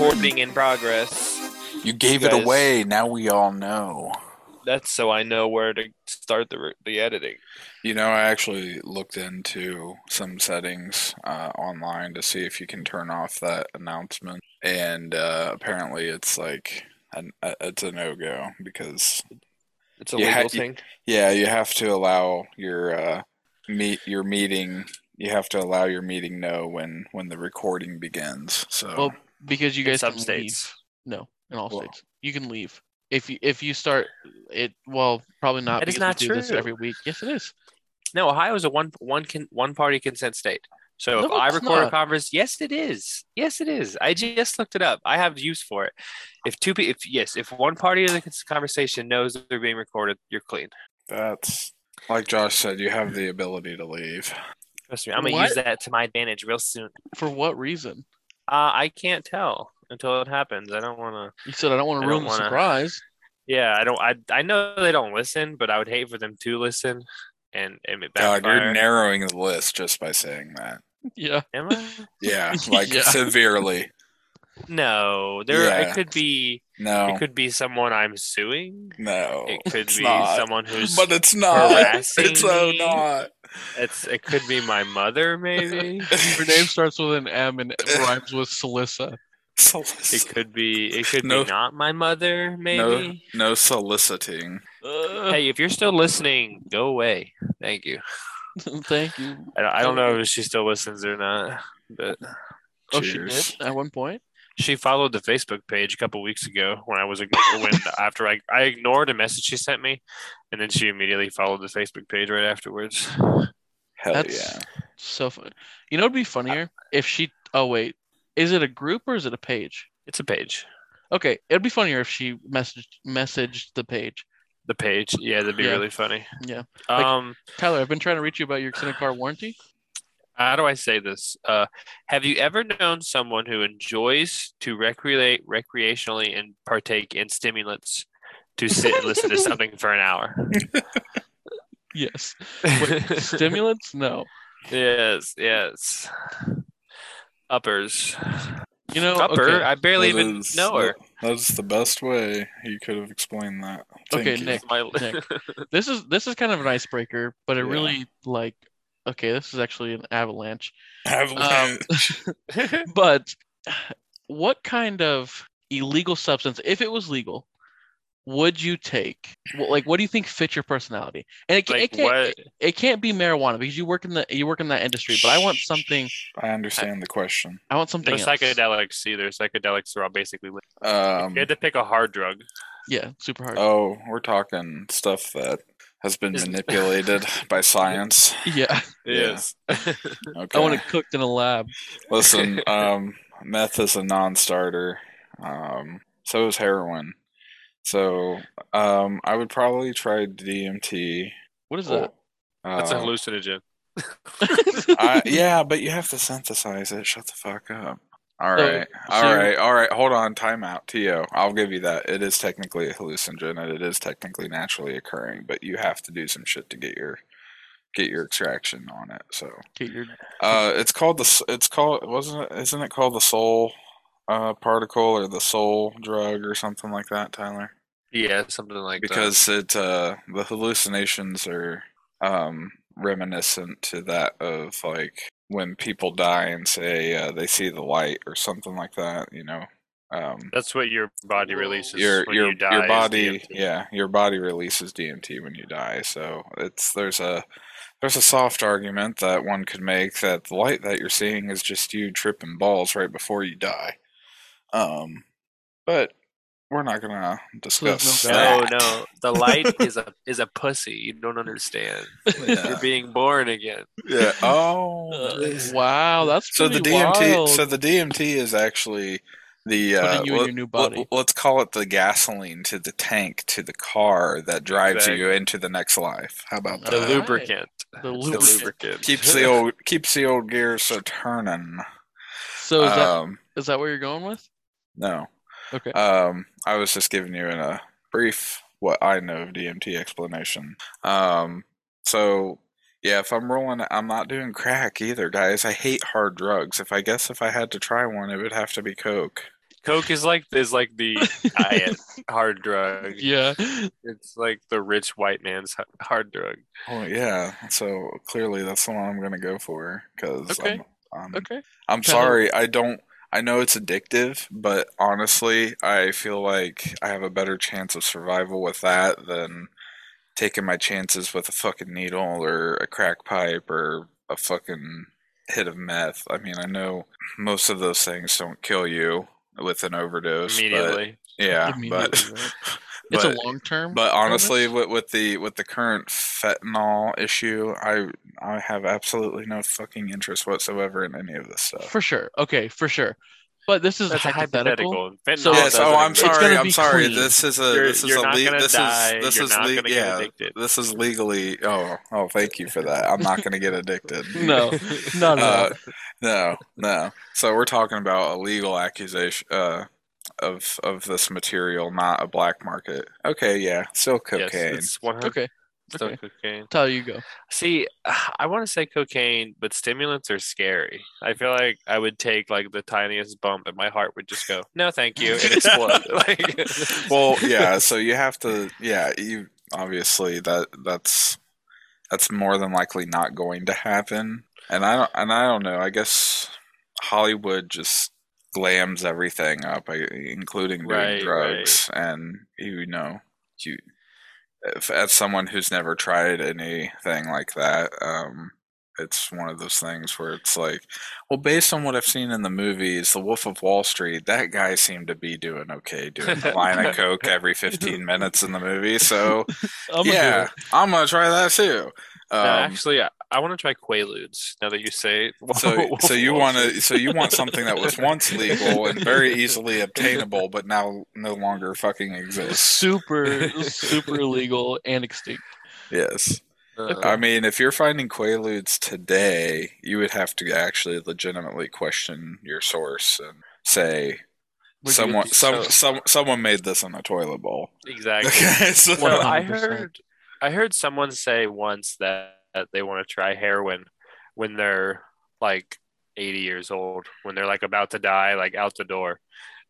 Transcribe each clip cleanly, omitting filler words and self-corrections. recording in progress. You gave it away. Now we all know. That's so I know where to start the editing. You know, I actually looked into some settings online to see if you can turn off that announcement, and apparently it's like it's a no-go because it's a legal thing. Yeah, you have to allow your meeting. You have to allow your meeting when the recording begins. So well, because you guys have states. No, in all states you can leave. If you start it, well, probably not. That is not true. This every week. Yes, it is. No, Ohio is a one party consent state. So no, if I record a conversation, yes, it is. I just looked it up. I have use for it. If one party of the conversation knows that they're being recorded, you're clean. That's like Josh said. You have the ability to leave. Trust me, I'm gonna use that to my advantage real soon. For what reason? I can't tell. Until it happens, I don't want to. You said I don't want to ruin the surprise. Yeah, I don't. I know they don't listen, but I would hate for them to listen. And God, you're narrowing the list just by saying that. Yeah. Am I? Yeah, like severely. No, there. Yeah. It could be. No. It could be someone I'm suing. No. It could be someone who's. But it's not. Harassing it's so not. It could be my mother, maybe. Her name starts with an M and rhymes with Salissa. It could be not my mother, maybe. No soliciting. Hey, if you're still listening, go away. Thank you. Thank you. I don't know if she still listens or not. But she did at one point. She followed the Facebook page a couple weeks ago after I ignored a message she sent me, and then she immediately followed the Facebook page right afterwards. That's so funny. You know, it'd be funnier if she. Oh wait. Is it a group or is it a page? It's a page. Okay, it'd be funnier if she messaged the page. The page, yeah, that'd be really funny. Yeah. Like, Tyler, I've been trying to reach you about your extended car warranty. How do I say this? Have you ever known someone who enjoys to recreationally and partake in stimulants to sit and listen to something for an hour? Yes. Wait, stimulants? No. Yes. Uppers. You know, Upper. Okay. I barely even know her. That's the best way you could have explained that. Okay, Nick. This is kind of an icebreaker, but it really this is actually an avalanche. But what kind of illegal substance, if it was legal, would you take? Like, what do you think fits your personality? And it can't be marijuana because you work in that industry. But I want something. I understand the question. I want something. No psychedelics either. Psychedelics are all basically. You had to pick a hard drug. Yeah, super hard. Oh, we're talking stuff that has been manipulated by science. Yeah. Yes. Yeah. Okay. I want it cooked in a lab. Listen, meth is a non-starter. So is heroin. So, I would probably try DMT. What is that? That's a hallucinogen. But you have to synthesize it. Shut the fuck up. All right. Hold on. Time out. Tio, I'll give you that. It is technically a hallucinogen, and it is technically naturally occurring, but you have to do some shit to get your extraction on it. So, isn't it called the soul particle or the soul drug or something like that, Tyler? Yeah, something like that. Because the hallucinations are reminiscent to that of like when people die and say they see the light or something like that. You know, that's what your body releases. When you die, your body, your body releases DMT when you die. So there's a soft argument that one could make that the light that you're seeing is just you tripping balls right before you die. But we're not gonna discuss that. No. The light is a pussy. You don't understand. Yeah. You're being born again. Yeah. Oh. Wow. That's so the DMT. Wild. So the DMT is actually the putting you in your new body. Let's call it the gasoline to the tank to the car that drives you into the next life. How about that? The lubricant keeps the old gears turning. So is that what you're going with? No. Okay. I was just giving you a brief what I know of DMT explanation. If I'm rolling, I'm not doing crack either, guys. I hate hard drugs. If I had to try one, it would have to be coke. Coke is like the diet hard drug. Yeah, it's like the rich white man's hard drug. Oh yeah, so clearly that's the one I'm gonna go for because okay. I'm sorry, I know it's addictive, but honestly, I feel like I have a better chance of survival with that than taking my chances with a fucking needle or a crack pipe or a fucking hit of meth. I mean, I know most of those things don't kill you with an overdose immediately. But, yeah, immediately, but it's a long term. But honestly, with the current fentanyl issue, I have absolutely no fucking interest whatsoever in any of this stuff. For sure. Okay, for sure. But this is hypothetical. Yes, I'm sorry. Clean. This is legally. Oh, thank you for that. I'm not going to get addicted. No. So we're talking about a legal accusation of this material, not a black market. Okay, yeah, still cocaine. Yes, still cocaine. Tell you go. See, I want to say cocaine, but stimulants are scary. I feel like I would take like the tiniest bump, and my heart would just go, "No, thank you," and explode. Well, yeah. So you have to. Yeah, you obviously that's more than likely not going to happen. And I don't know. I guess Hollywood just glams everything up, including doing drugs, and you. As someone who's never tried anything like that, it's one of those things where it's like, well, based on what I've seen in the movies, The Wolf of Wall Street, that guy seemed to be doing a line of coke every 15 minutes in the movie. So, I'm going to try that too. Actually, I want to try Quaaludes. Now that you say it, so you want something that was once legal and very easily obtainable, but now no longer fucking exists. Super legal and extinct. Yes, okay. I mean, if you're finding Quaaludes today, you would have to actually legitimately question your source and say, someone made this in a toilet bowl. Exactly. Okay, so I heard someone say once that they want to try heroin when they're like 80 years old, when they're like about to die, like out the door,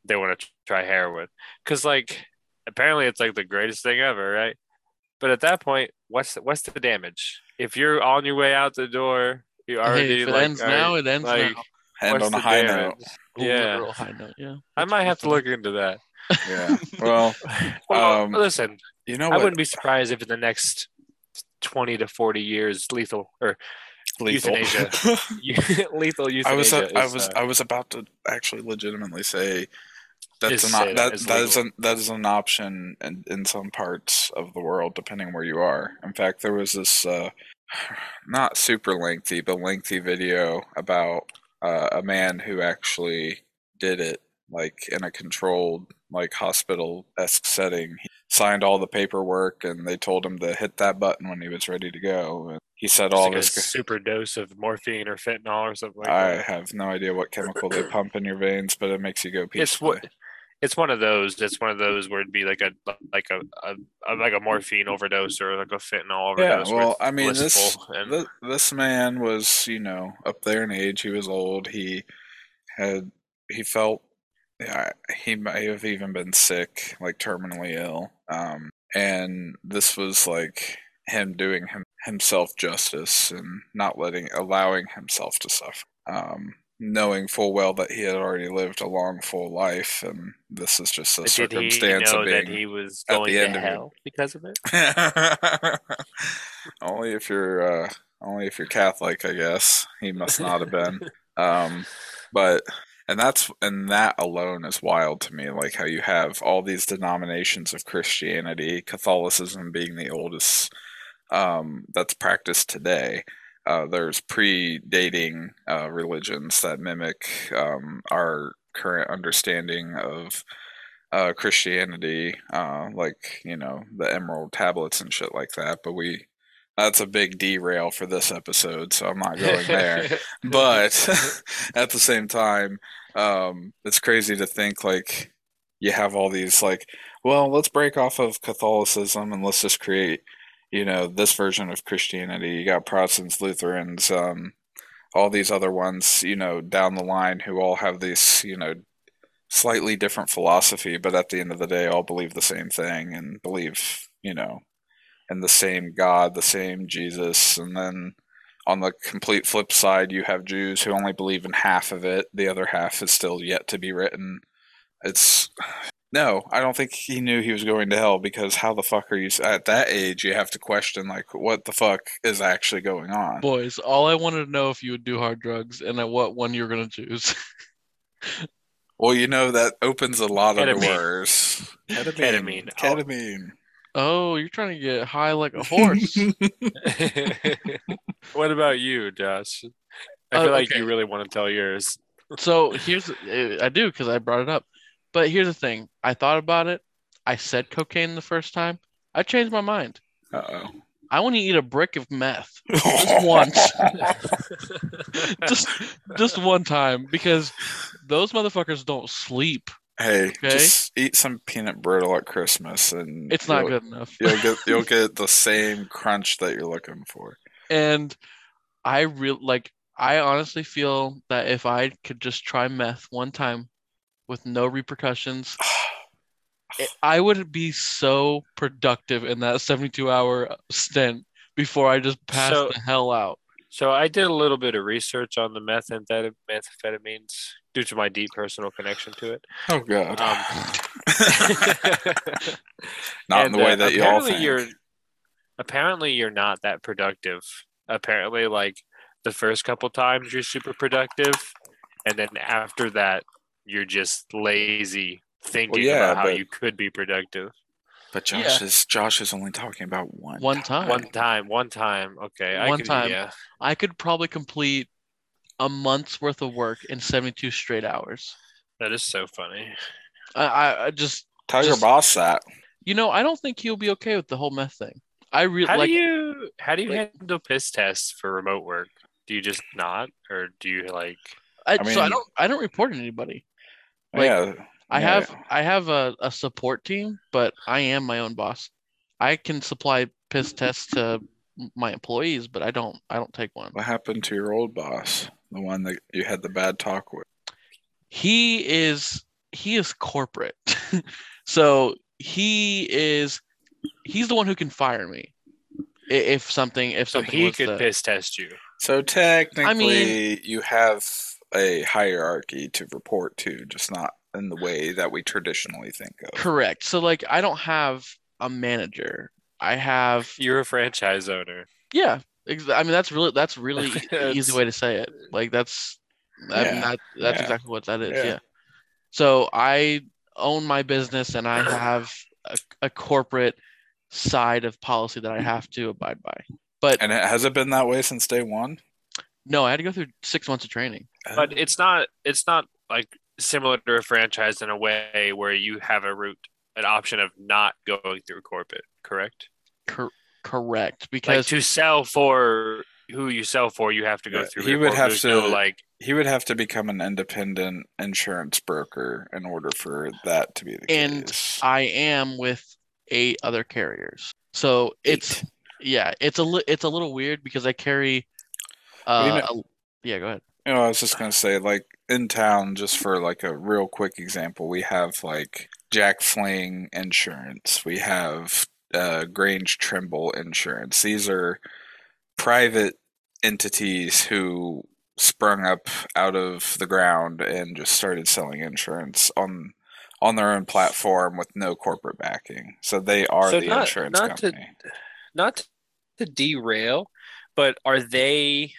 they want to try heroin. Cause like, apparently it's like the greatest thing ever. Right. But at that point, what's the damage? If you're on your way out the door, you already it ends now. And on a high note. Yeah. I might have to look into that. Yeah. Well, listen, you know, I wouldn't be surprised if in the next 20 to 40 years lethal euthanasia. I was about to actually legitimately say that is an option in some parts of the world, depending where you are. In fact, there was this not super lengthy but lengthy video about a man who actually did it, like in a controlled, like hospital-esque setting. He signed all the paperwork, and they told him to hit that button when he was ready to go. And he said all this super dose of morphine or fentanyl or something like that. I have no idea what chemical they pump in your veins, but it makes you go peacefully. It's one of those. It's one of those where it'd be like a morphine overdose or like a fentanyl overdose. Yeah, well, I mean, this man was, up there in age. He was old. He may have even been sick, like terminally ill. And this was like him doing himself justice and not allowing himself to suffer, knowing full well that he had already lived a long, full life, and this is just a circumstance of being that he was going at the end to hell because of it. Only if you're Catholic, I guess. He must not have been. And that alone is wild to me, like how you have all these denominations of Christianity, Catholicism being the oldest that's practiced today. There's predating religions that mimic our current understanding of Christianity, like, the Emerald Tablets and shit like that. But that's a big derail for this episode, so I'm not going there. But at the same time, it's crazy to think like you have all these like, well, let's break off of Catholicism and let's just create, this version of Christianity. You got Protestants, Lutherans, all these other ones, down the line who all have these, slightly different philosophy, but at the end of the day, all believe the same thing and believe, you know, in the same God, the same Jesus. And then on the complete flip side, you have Jews who only believe in half of it. The other half is still yet to be written. It's... No, I don't think he knew he was going to hell, because how the fuck are you... At that age, you have to question, like, what the fuck is actually going on? Boys, all I wanted to know if you would do hard drugs and at what one you're going to choose. Well, you know, that opens a lot of doors. Ketamine. Oh, you're trying to get high like a horse. What about you, Josh? I feel like you really want to tell yours. So, I do, because I brought it up. But here's the thing. I thought about it. I said cocaine the first time. I changed my mind. Uh-oh. I want to eat a brick of meth. Just once. just one time. Because those motherfuckers don't sleep. Hey, okay? Just eat some peanut brittle at Christmas. And it's not good enough. you'll get the same crunch that you're looking for. And I honestly feel that if I could just try meth one time, with no repercussions, I would be so productive in that 72-hour stint before I just passed the hell out. So I did a little bit of research on the methamphetamines due to my deep personal connection to it. Oh, God. Not in the way that you all think. Apparently, you're not that productive. Apparently, like, the first couple times, you're super productive. And then after that, you're just lazy thinking about how you could be productive. But Josh is only talking about one time. Okay. I could probably complete a month's worth of work in 72 straight hours. That is so funny. I just tell your boss that. You know, I don't think he'll be okay with the whole meth thing. How do you handle piss tests for remote work? Do you just not, or do you like? I don't report anybody. Like, I have a support team, but I am my own boss. I can supply piss tests to my employees, but I don't take one. What happened to your old boss, the one that you had the bad talk with? He is corporate, so he's the one who can fire me if something. So he could piss test you. So technically, you have a hierarchy to report to, just not in the way that we traditionally think of. Correct. So, like, I don't have a manager. You're a franchise owner. Yeah. I mean, that's really an easy way to say it. Like, that's exactly what that is. Yeah. So I own my business, and I have a corporate side of policy that I have to abide by. And has it been that way since day one? No, I had to go through 6 months of training. But it's not like similar to a franchise in a way where you have an option of not going through corporate, correct? Correct, because like to sell for who you sell for, you have to go through. He would have to become an independent insurance broker in order for that to be the case. And I am with 8 other carriers, so it's. Yeah, it's a little weird because I carry. Go ahead. You know, I was just gonna say, like, in town, just for like a real quick example, we have like Jack Fling Insurance, we have Grange Trimble Insurance. These are private entities who sprung up out of the ground and just started selling insurance on their own platform with no corporate backing. So they are the insurance company. Not to derail, but are they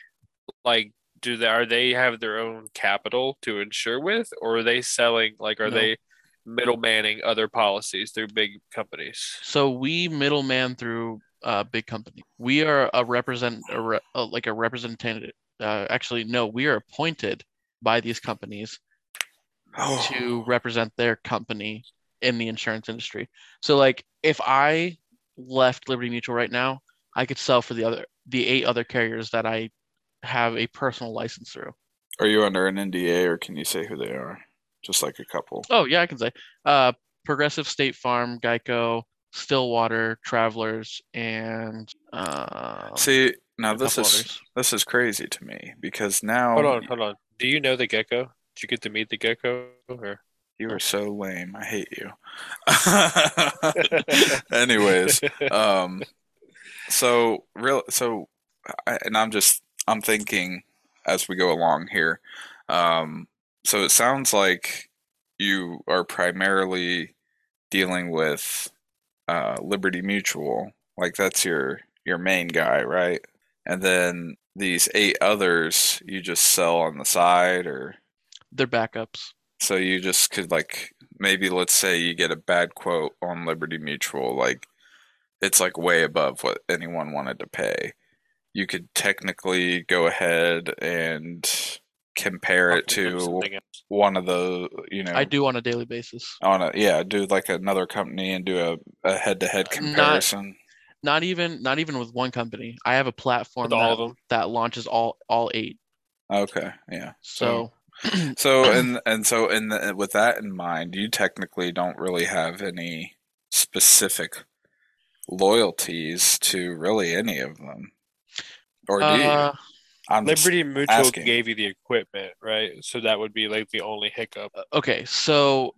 like? Are they have their own capital to insure with, or are they selling? Like, are they middlemaning other policies through big companies? So we middleman through big company. We are a representative. We are appointed by these companies to represent their company in the insurance industry. So, like, if I left Liberty Mutual right now, I could sell for the 8 other carriers that I have a personal license through. Are you under an NDA, or can you say who they are? Just like a couple. Oh yeah, I can say Progressive, State Farm, Geico, Stillwater, Travelers, and see, now this is crazy to me because now. Hold on. Do you know the Gecko? Did you get to meet the Gecko? Or You are so lame. I hate you. Anyways, I'm thinking as we go along here. So it sounds like you are primarily dealing with Liberty Mutual, like that's your main guy, right? And then these 8 others you just sell on the side, or they're backups. So you just could, like, maybe let's say you get a bad quote on Liberty Mutual, like it's like way above what anyone wanted to pay. You could technically go ahead and compare it to one of the, you know, I do on a daily basis. Do like another company and do a head-to-head comparison. Not even with one company. I have a platform that launches all 8. Okay, yeah. So, with that in mind, you technically don't really have any specific loyalties to really any of them, or do you? Liberty Mutual gave you the equipment, right? So that would be like the only hiccup. Okay, so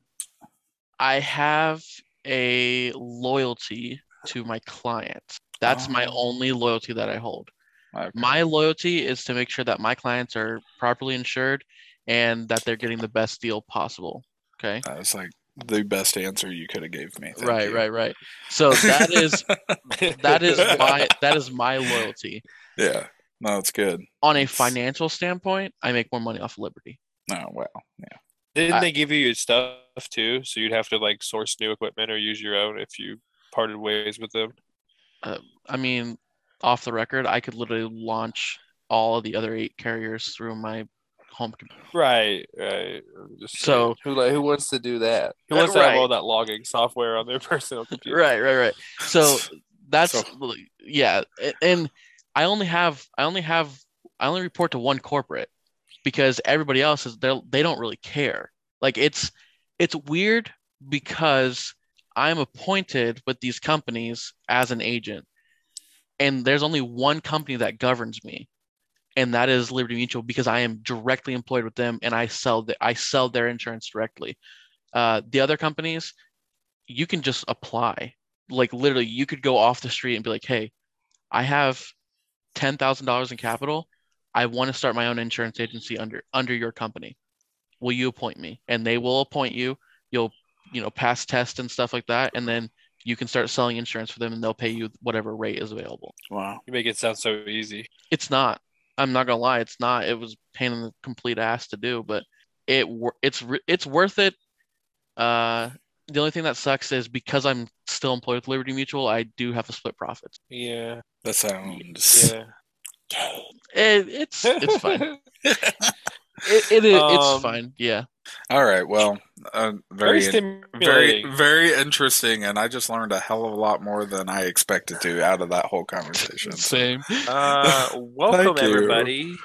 I have a loyalty to my clients. That's my only loyalty that I hold. Okay. My loyalty is to make sure that my clients are properly insured and that they're getting the best deal possible. Okay, that's like the best answer you could have gave me. Right. So that is that is my loyalty. Yeah. No, it's good. On a financial standpoint, I make more money off of Liberty. Oh, well, yeah. Didn't they give you stuff, too? So you'd have to, like, source new equipment or use your own if you parted ways with them? I mean, off the record, I could literally launch all of the other 8 carriers through my home computer. Right. So who wants to do that? Who wants to have all that logging software on their personal computer? Right. So that's, yeah, and I only report to one corporate because everybody else they don't really care. Like it's weird because I'm appointed with these companies as an agent, and there's only one company that governs me, and that is Liberty Mutual, because I am directly employed with them and I sell their insurance directly. The other companies, you can just apply. Like literally, you could go off the street and be like, "Hey, I have $10,000 in capital. I want to start my own insurance agency under your company. Will you appoint me?" And they will appoint you. You'll, pass tests and stuff like that, and then you can start selling insurance for them, and they'll pay you whatever rate is available. Wow, you make it sound so easy. It's not. I'm not gonna lie. It's not. It was a pain in the complete ass to do, but it's worth it. The only thing that sucks is because I'm still employed with Liberty Mutual, I do have to split profits. Yeah, that sounds. Yeah, it's fine. It's fine. Yeah. All right. Well, very, very interesting, and I just learned a hell of a lot more than I expected to out of that whole conversation. Same. Welcome everybody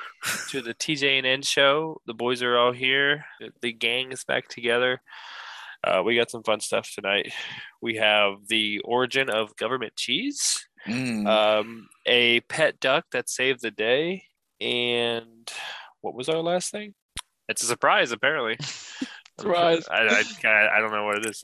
to the TJ&N show. The boys are all here. The gang is back together. We got some fun stuff tonight. We have the origin of government cheese, a pet duck that saved the day, and what was our last thing? It's a surprise, apparently. Surprise! I don't know what it is.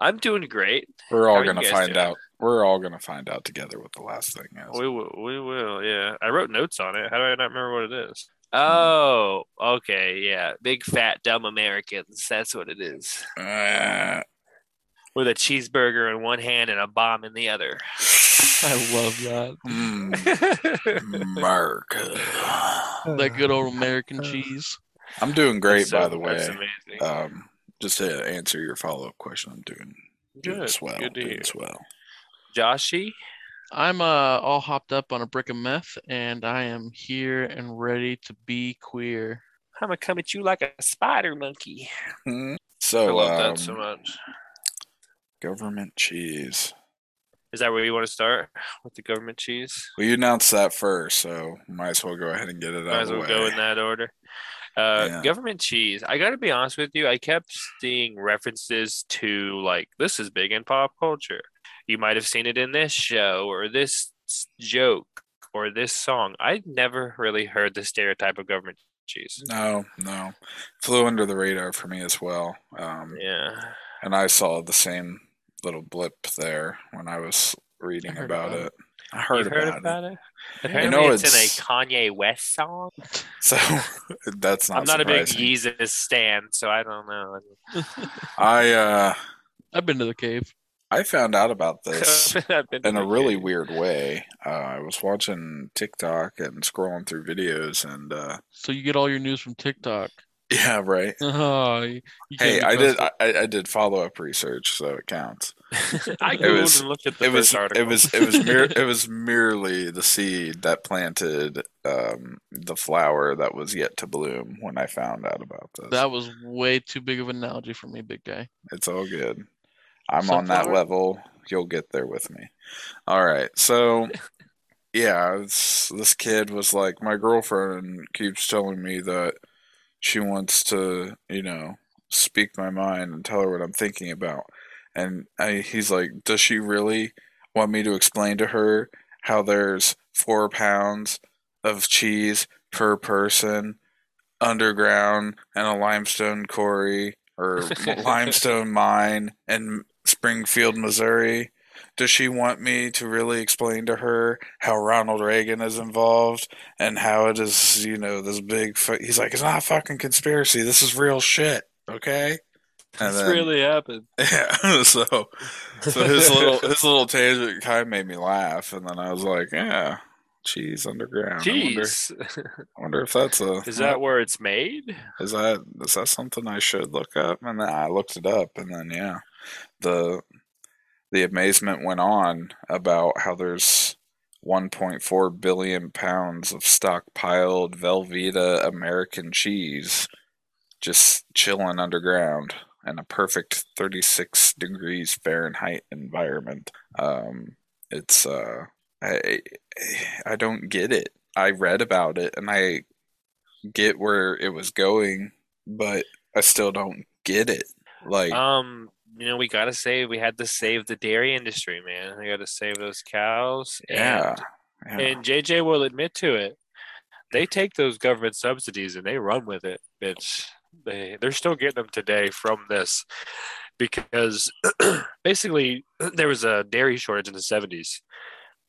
I'm doing great. We're all gonna find out. We're all gonna find out together what the last thing is. We will. Yeah, I wrote notes on it. How do I not remember what it is? Oh, okay, yeah. Big fat dumb Americans. That's what it is. With a cheeseburger in one hand and a bomb in the other. I love that. America. That good old American cheese. I'm doing great, by the way. That's amazing. Just to answer your follow-up question, I'm doing good. Swell. Good to hear. Swell. Joshy? I'm all hopped up on a brick of meth, and I am here and ready to be queer. I'm going to come at you like a spider monkey. So, I love that so much. Government cheese. Is that where you want to start, with the government cheese? Well, you announced that first, so might as well go ahead and get it out of the way. Might as well go in that order. Yeah. Government cheese. I got to be honest with you. I kept seeing references to, like, this is big in pop culture. You might have seen it in this show or this joke or this song. I never really heard the stereotype of government Jeez. No. Flew under the radar for me as well. Yeah. And I saw the same little blip there when I was reading about it. I heard about it. Apparently, it's in a Kanye West song. So that's not. I'm not surprising. A big Yeezus stan, so I don't know. I've been to the cave. I found out about this in a really weird way. I was watching TikTok and scrolling through videos, and so you get all your news from TikTok. Yeah, right. Oh, hey, I did follow-up research, so it counts. I googled and looked at the first article. It was merely the seed that planted the flower that was yet to bloom when I found out about this. That was way too big of an analogy for me, big guy. It's all good. I'm on that level. You'll get there with me. All right, so... Yeah, this kid was like, my girlfriend keeps telling me that she wants to, speak my mind and tell her what I'm thinking about. And he's like, does she really want me to explain to her how there's 4 pounds of cheese per person underground and a limestone quarry or limestone mine in Springfield, Missouri? Does she want me to really explain to her how Ronald Reagan is involved and how it is, this big... He's like, it's not a fucking conspiracy. This is real shit, okay? This really happened. Yeah, so his little tangent kind of made me laugh, and then I was like, yeah, cheese underground. Cheese. I wonder if that's a... Is that where it's made? Is that something I should look up? And then I looked it up, and then, yeah, The amazement went on about how there's 1.4 billion pounds of stockpiled Velveeta American cheese just chilling underground in a perfect 36 degrees Fahrenheit environment. It's I don't get it. I read about it and I get where it was going, but I still don't get it. Like we gotta save the dairy industry, man. We gotta save those cows. Yeah. And JJ will admit to it. They take those government subsidies and they run with it, bitch. They're still getting them today from this because basically there was a dairy shortage in the 70s,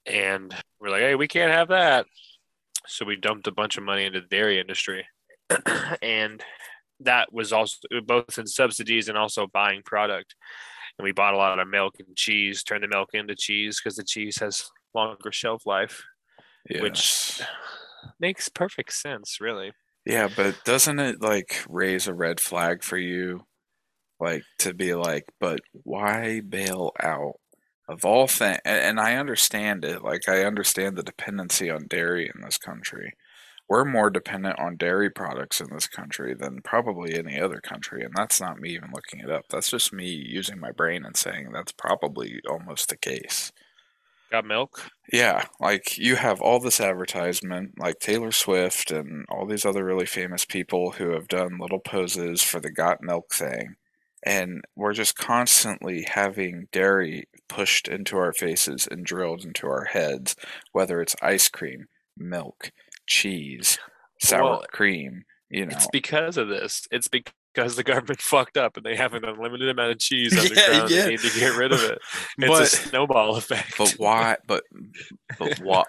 and we're like, hey, we can't have that. So we dumped a bunch of money into the dairy industry, and that was also both in subsidies and also buying product. And we bought a lot of milk and cheese, turned the milk into cheese because the cheese has longer shelf life, which makes perfect sense, really. Yeah, but doesn't it raise a red flag for you? To be but why bail out of all things? And I understand it. I understand the dependency on dairy in this country. We're more dependent on dairy products in this country than probably any other country, and that's not me even looking it up. That's just me using my brain and saying that's probably almost the case. Got milk? Yeah, you have all this advertisement, Taylor Swift and all these other really famous people who have done little poses for the Got Milk thing, and we're just constantly having dairy pushed into our faces and drilled into our heads, whether it's ice cream, milk, cheese, sour cream, It's because of this. It's because the government fucked up and they have an unlimited amount of cheese underground. They need to get rid of it. It's a snowball effect. But why? But what?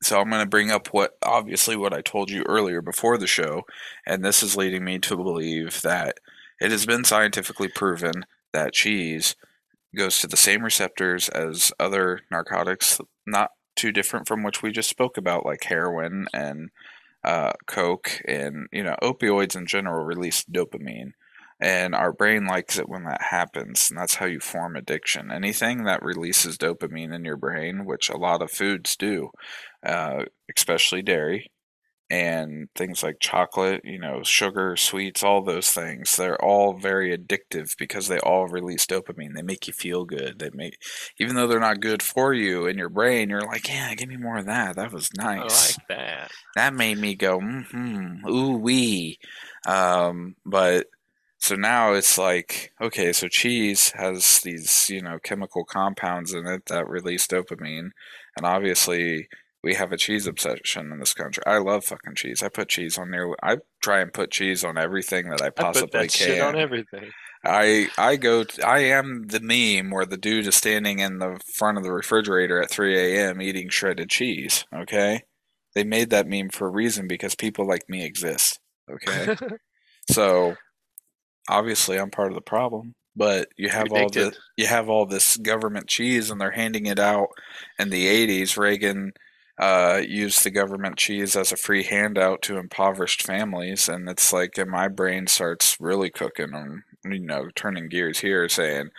So I'm going to bring up what I told you earlier before the show, and this is leading me to believe that it has been scientifically proven that cheese goes to the same receptors as other narcotics, not too different from which we just spoke about, like heroin and coke, and opioids in general release dopamine, and our brain likes it when that happens, and that's how you form addiction. Anything that releases dopamine in your brain, which a lot of foods do, especially dairy and things like chocolate, sugar, sweets, all those things, they're all very addictive because they all release dopamine. They make you feel good. Even though they're not good for you, in your brain, you're like, yeah, give me more of that. That was nice. I like that. That made me go, ooh wee. But so now it's okay, so cheese has these, chemical compounds in it that release dopamine, and obviously We have a cheese obsession in this country. I love fucking cheese. I put cheese on nearly. I try and put cheese on everything that I possibly can. I put that shit on everything. I am the meme where the dude is standing in the front of the refrigerator at 3 a.m. eating shredded cheese. Okay, they made that meme for a reason because people like me exist. Okay, so obviously I'm part of the problem. But you have all this government cheese, and they're handing it out. In the 80s, Reagan used the government cheese as a free handout to impoverished families, and it's like, and my brain starts really cooking, and turning gears here, saying,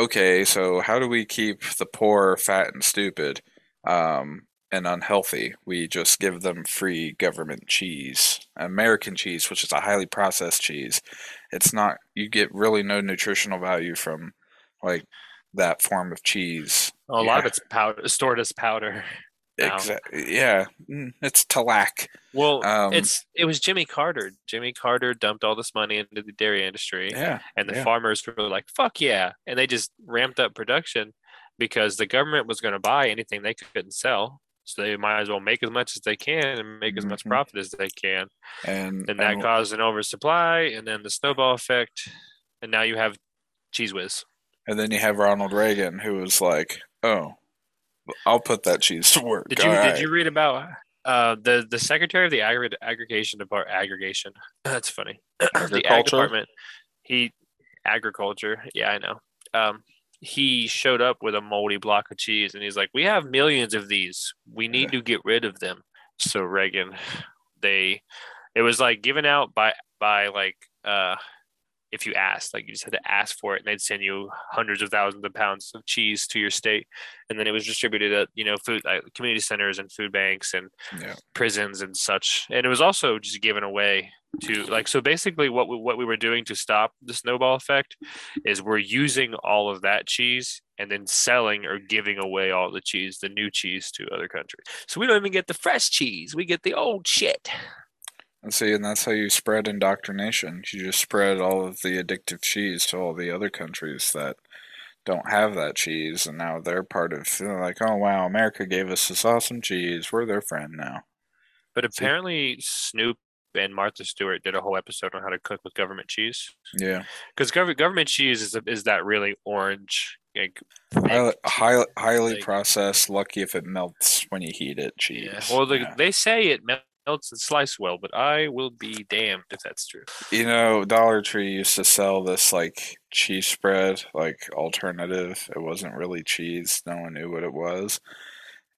okay, so how do we keep the poor fat and stupid and unhealthy? We just give them free government cheese, American cheese, which is a highly processed cheese. It's not, you get really no nutritional value from like that form of cheese. A lot of it's powder, stored as powder. Exactly. Yeah, it's shellac. Well, it was Jimmy Carter. Jimmy Carter dumped all this money into the dairy industry. Yeah, and the farmers were like, "Fuck yeah!" and they just ramped up production because the government was going to buy anything they couldn't sell. So they might as well make as much as they can and make as much profit as they can. And that caused an oversupply and then the snowball effect. And now you have Cheese Whiz. And then you have Ronald Reagan, who was like, oh, I'll put that cheese to work. Did you read about the Secretary of the Aggregation Department? Aggregation. That's funny. The Ag Department. Agriculture. Yeah, I know. He showed up with a moldy block of cheese and he's like, we have millions of these. We need to get rid of them. So Reagan, it was like given out by like, if you asked, like you just had to ask for it and they'd send you hundreds of thousands of pounds of cheese to your state. And then it was distributed at, food, community centers and food banks and prisons and such. And it was also just given away to like, so basically what we were doing to stop the snowball effect is we're using all of that cheese and then selling or giving away all the cheese, the new cheese to other countries. So we don't even get the fresh cheese. We get the old shit. And see, and that's how you spread indoctrination. You just spread all of the addictive cheese to all the other countries that don't have that cheese. And now they're part of, like, oh, wow, America gave us this awesome cheese. We're their friend now. But apparently Snoop and Martha Stewart did a whole episode on how to cook with government cheese. Yeah, because government cheese is that really orange, like highly processed. Lucky if it melts when you heat it. Cheese. Yeah. Well, they say it melts and slices well, but I will be damned if that's true. Dollar Tree used to sell this like cheese spread, like alternative. It wasn't really cheese. No one knew what it was.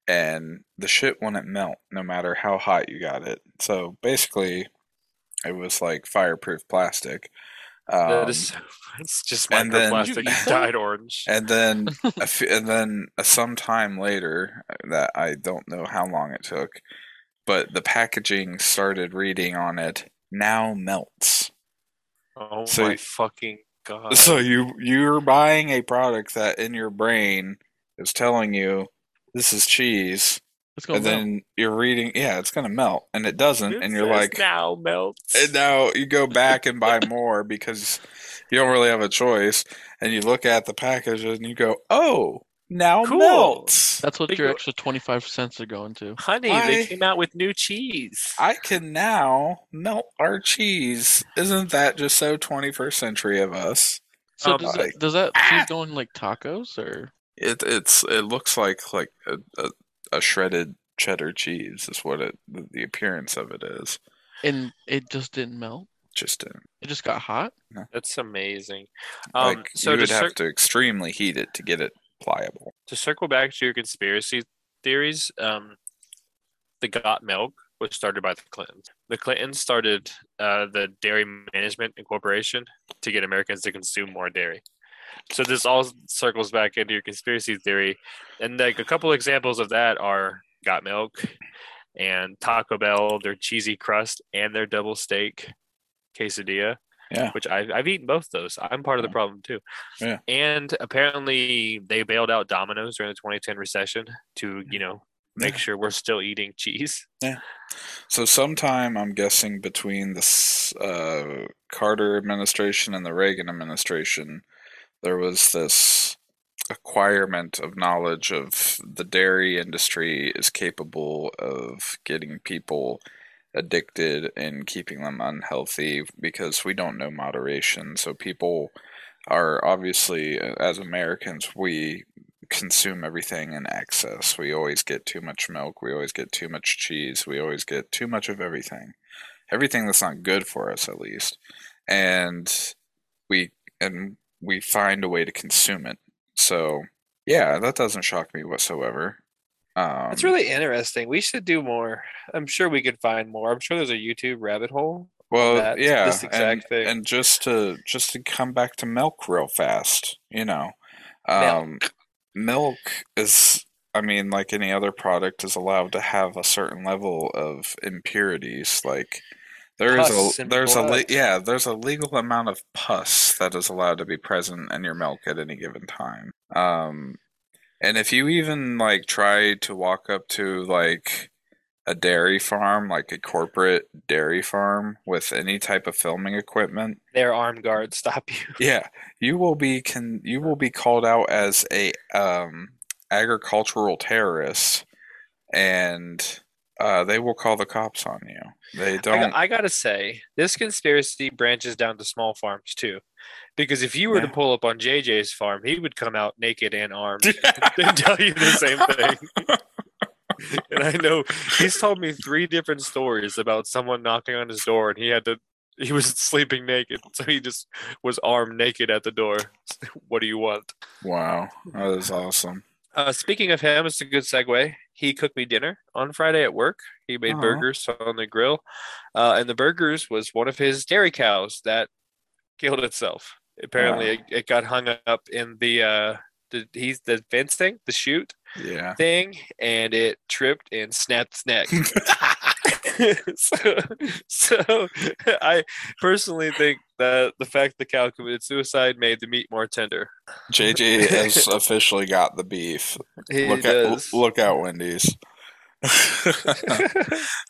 And the shit wouldn't melt no matter how hot you got it. So basically, it was like fireproof plastic. It's just microplastic dyed orange. And then, some time later, that I don't know how long it took, but the packaging started reading on it, now melts. Oh so, my fucking God. So you're buying a product that in your brain is telling you, this is cheese, and then you're reading, it's going to melt, and it doesn't, and you're like, now melts. And now you go back and buy more because you don't really have a choice, and you look at the package and you go, oh, now melts. That's what your extra 25 cents are going to. Honey, they came out with new cheese. I can now melt our cheese. Isn't that just so 21st century of us? So does that cheese go in like tacos or? It looks like a shredded cheddar cheese is what the appearance of it is. And it just didn't melt? Just didn't. It just got hot? No. That's amazing. So you would have to extremely heat it to get it pliable. To circle back to your conspiracy theories, the Got Milk was started by the Clintons. The Clintons started the Dairy Management Corporation to get Americans to consume more dairy. So this all circles back into your conspiracy theory. And like a couple examples of that are Got Milk and Taco Bell, their cheesy crust and their double steak quesadilla, which I've eaten both those. I'm part of the problem too. Yeah. And apparently they bailed out Domino's during the 2010 recession to, make sure we're still eating cheese. Yeah. So sometime, I'm guessing, between the Carter administration and the Reagan administration, there was this acquirement of knowledge of the dairy industry is capable of getting people addicted and keeping them unhealthy, because we don't know moderation. So people are obviously, as Americans, we consume everything in excess. We always get too much milk. We always get too much cheese. We always get too much of everything. Everything that's not good for us, at least. And we find a way to consume it. So, yeah, that doesn't shock me whatsoever. It's really interesting. We should do more. I'm sure we could find more. I'm sure there's a YouTube rabbit hole. Well, that, yeah, this exact thing. And just to come back to milk real fast, milk is, I mean, like any other product, is allowed to have a certain level of impurities. Like there's a legal amount of pus that is allowed to be present in your milk at any given time. And if you even try to walk up to a dairy farm, like a corporate dairy farm with any type of filming equipment, their armed guards stop you. Yeah, you will be called out as a agricultural terrorist, and they will call the cops on you. They don't. I gotta say, this conspiracy branches down to small farms too. Because if you were to pull up on JJ's farm, he would come out naked and armed and tell you the same thing. And I know he's told me 3 different stories about someone knocking on his door, and he was sleeping naked, so he just was armed naked at the door. What do you want? Wow, that is awesome. Speaking of him, it's a good segue. He cooked me dinner on Friday at work. He made burgers on the grill, and the burgers was one of his dairy cows that killed itself. Apparently, it got hung up in the fence thing, the chute thing, and it tripped and snapped its neck. So I personally think that the fact the cow committed suicide made the meat more tender. JJ has officially got the beef. Look out, Wendy's.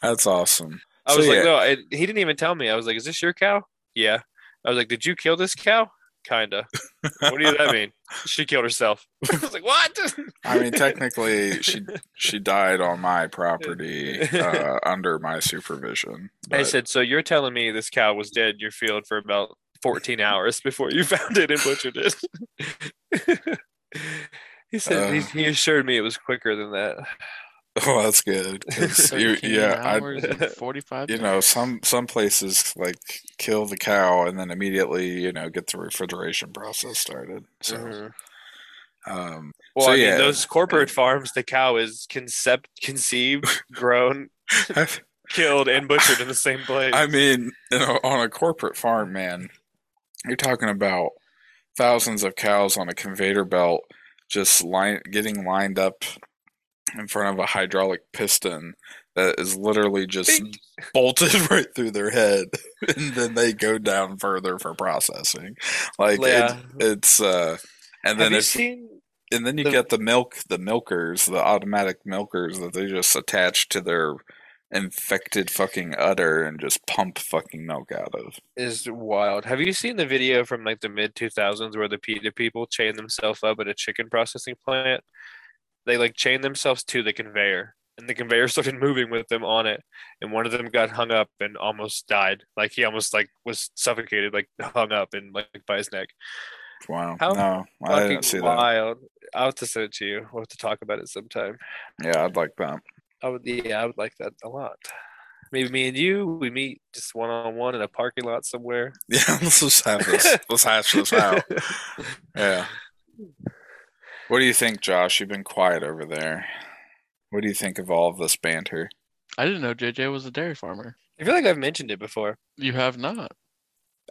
That's awesome. I was no, he didn't even tell me. I was like, is this your cow? Yeah. I was like, did you kill this cow? Kinda. What does that mean? She killed herself. I was like, what? I mean, technically, she died on my property under my supervision. But... I said, so you're telling me this cow was dead in your field for about 14 hours before you found it and butchered it. He said he assured me it was quicker than that. Oh, that's good. Hours and 45 minutes. Some places kill the cow and then immediately, get the refrigeration process started. So, those corporate farms, the cow is conceived, grown, killed, and butchered in the same place. I mean, on a corporate farm, man, you're talking about thousands of cows on a conveyor belt just getting lined up in front of a hydraulic piston that is literally just bolted right through their head, and then they go down further for processing. And then you get the automatic milkers that they just attach to their infected fucking udder and just pump fucking milk out of. Is wild. Have you seen the video from the mid 2000s where the PETA people chained themselves up at a chicken processing plant? They chained themselves to the conveyor, and the conveyor started moving with them on it. And one of them got hung up and almost died. He almost was suffocated, hung up and by his neck. Wow. I didn't see wild. That. I'll have to send it to you. We'll have to talk about it sometime. Yeah, I'd like that. I would like that a lot. Maybe me and you, we meet just one-on-one in a parking lot somewhere. Yeah, let's just have this. Let's hash this out. Yeah. What do you think, Josh? You've been quiet over there. What do you think of all of this banter? I didn't know JJ was a dairy farmer. I feel I've mentioned it before. You have not.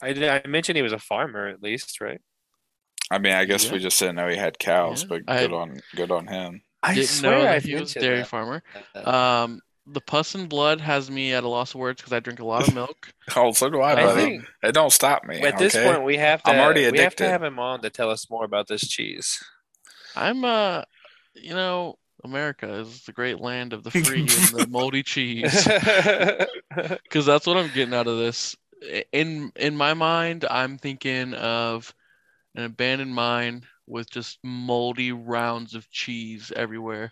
I mentioned he was a farmer, at least, right? I mean, I guess we just didn't know he had cows, but good on him. I didn't know he was a dairy farmer. The pus and blood has me at a loss of words because I drink a lot of milk. Oh, so do I, buddy. It don't stop me. At this point, I'm already addicted. We have to have him on to tell us more about this cheese. America is the great land of the free and the moldy cheese. Because that's what I'm getting out of this. In my mind, I'm thinking of an abandoned mine with just moldy rounds of cheese everywhere.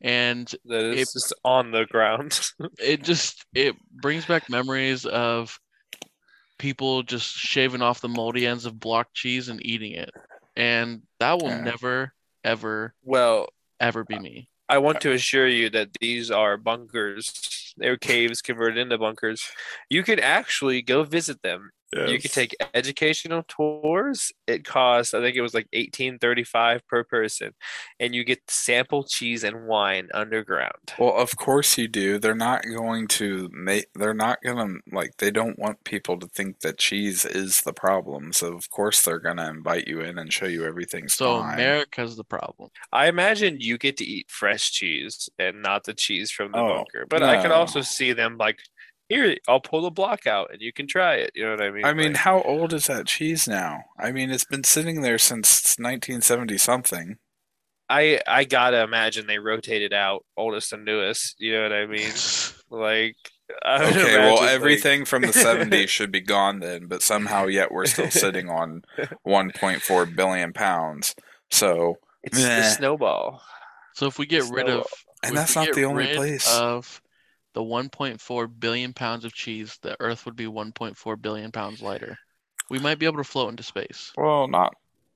And that is just on the ground. it brings back memories of people just shaving off the moldy ends of block cheese and eating it. And that will never, ever, ever be me. I want to assure you that these are bunkers. They're caves converted into bunkers. You could actually go visit them. Yes. You could take educational tours. It costs, I think it was like $18.35 per person, and you get sample cheese and wine underground. Well, of course you do. They're not going to make. They're not gonna like. They don't want people to think that cheese is the problem. So of course they're gonna invite you in and show you everything's fine. So America's the problem. I imagine you get to eat fresh cheese and not the cheese from the bunker. But no. I could also see them like. Here, I'll pull the block out and you can try it. You know what I mean? I mean, like, how old is that cheese now? I mean, it's been sitting there since 1970-something. I gotta imagine they rotated out oldest and newest. You know what I mean? Like, I okay, well, everything from the 70s should be gone then, but somehow yet we're still sitting on 1.4 billion pounds. So it's the snowball. So if we get rid of, and that's not the only place of. The 1.4 billion pounds of cheese, the Earth would be 1.4 billion pounds lighter. We might be able to float into space. Well, not.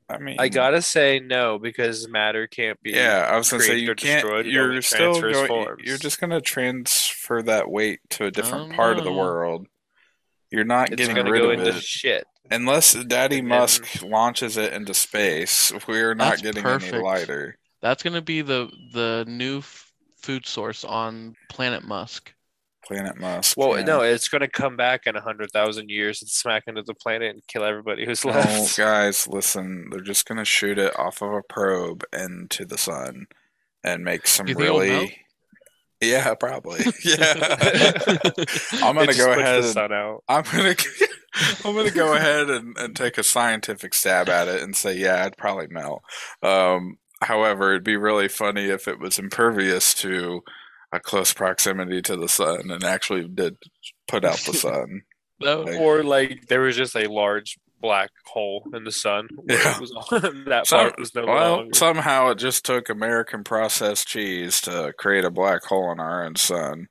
I mean, I gotta say no because matter can't be. Yeah, I was gonna say you can't. You're still going. You're just gonna transfer that weight to a different part of the world. You're not getting rid of it. It's gonna go into shit. Unless Daddy Musk launches it into space, we're not getting any lighter. That's gonna be the new. Food source on Planet Musk. Well, no, it's going to come back in 100,000 years and smack into the planet and kill everybody who's left. Oh, guys, listen, they're just going to shoot it off of a probe into the sun and make some really. Yeah, probably. Yeah. I'm going to go ahead. I'm going to go ahead and take a scientific stab at it and say, yeah, it'd probably melt. However, it'd be really funny if it was impervious to a close proximity to the sun and actually did put out the sun. Or like there was just a large black hole in the sun. Yeah. It was that part was no longer. Somehow it just took American processed cheese to create a black hole in our own sun.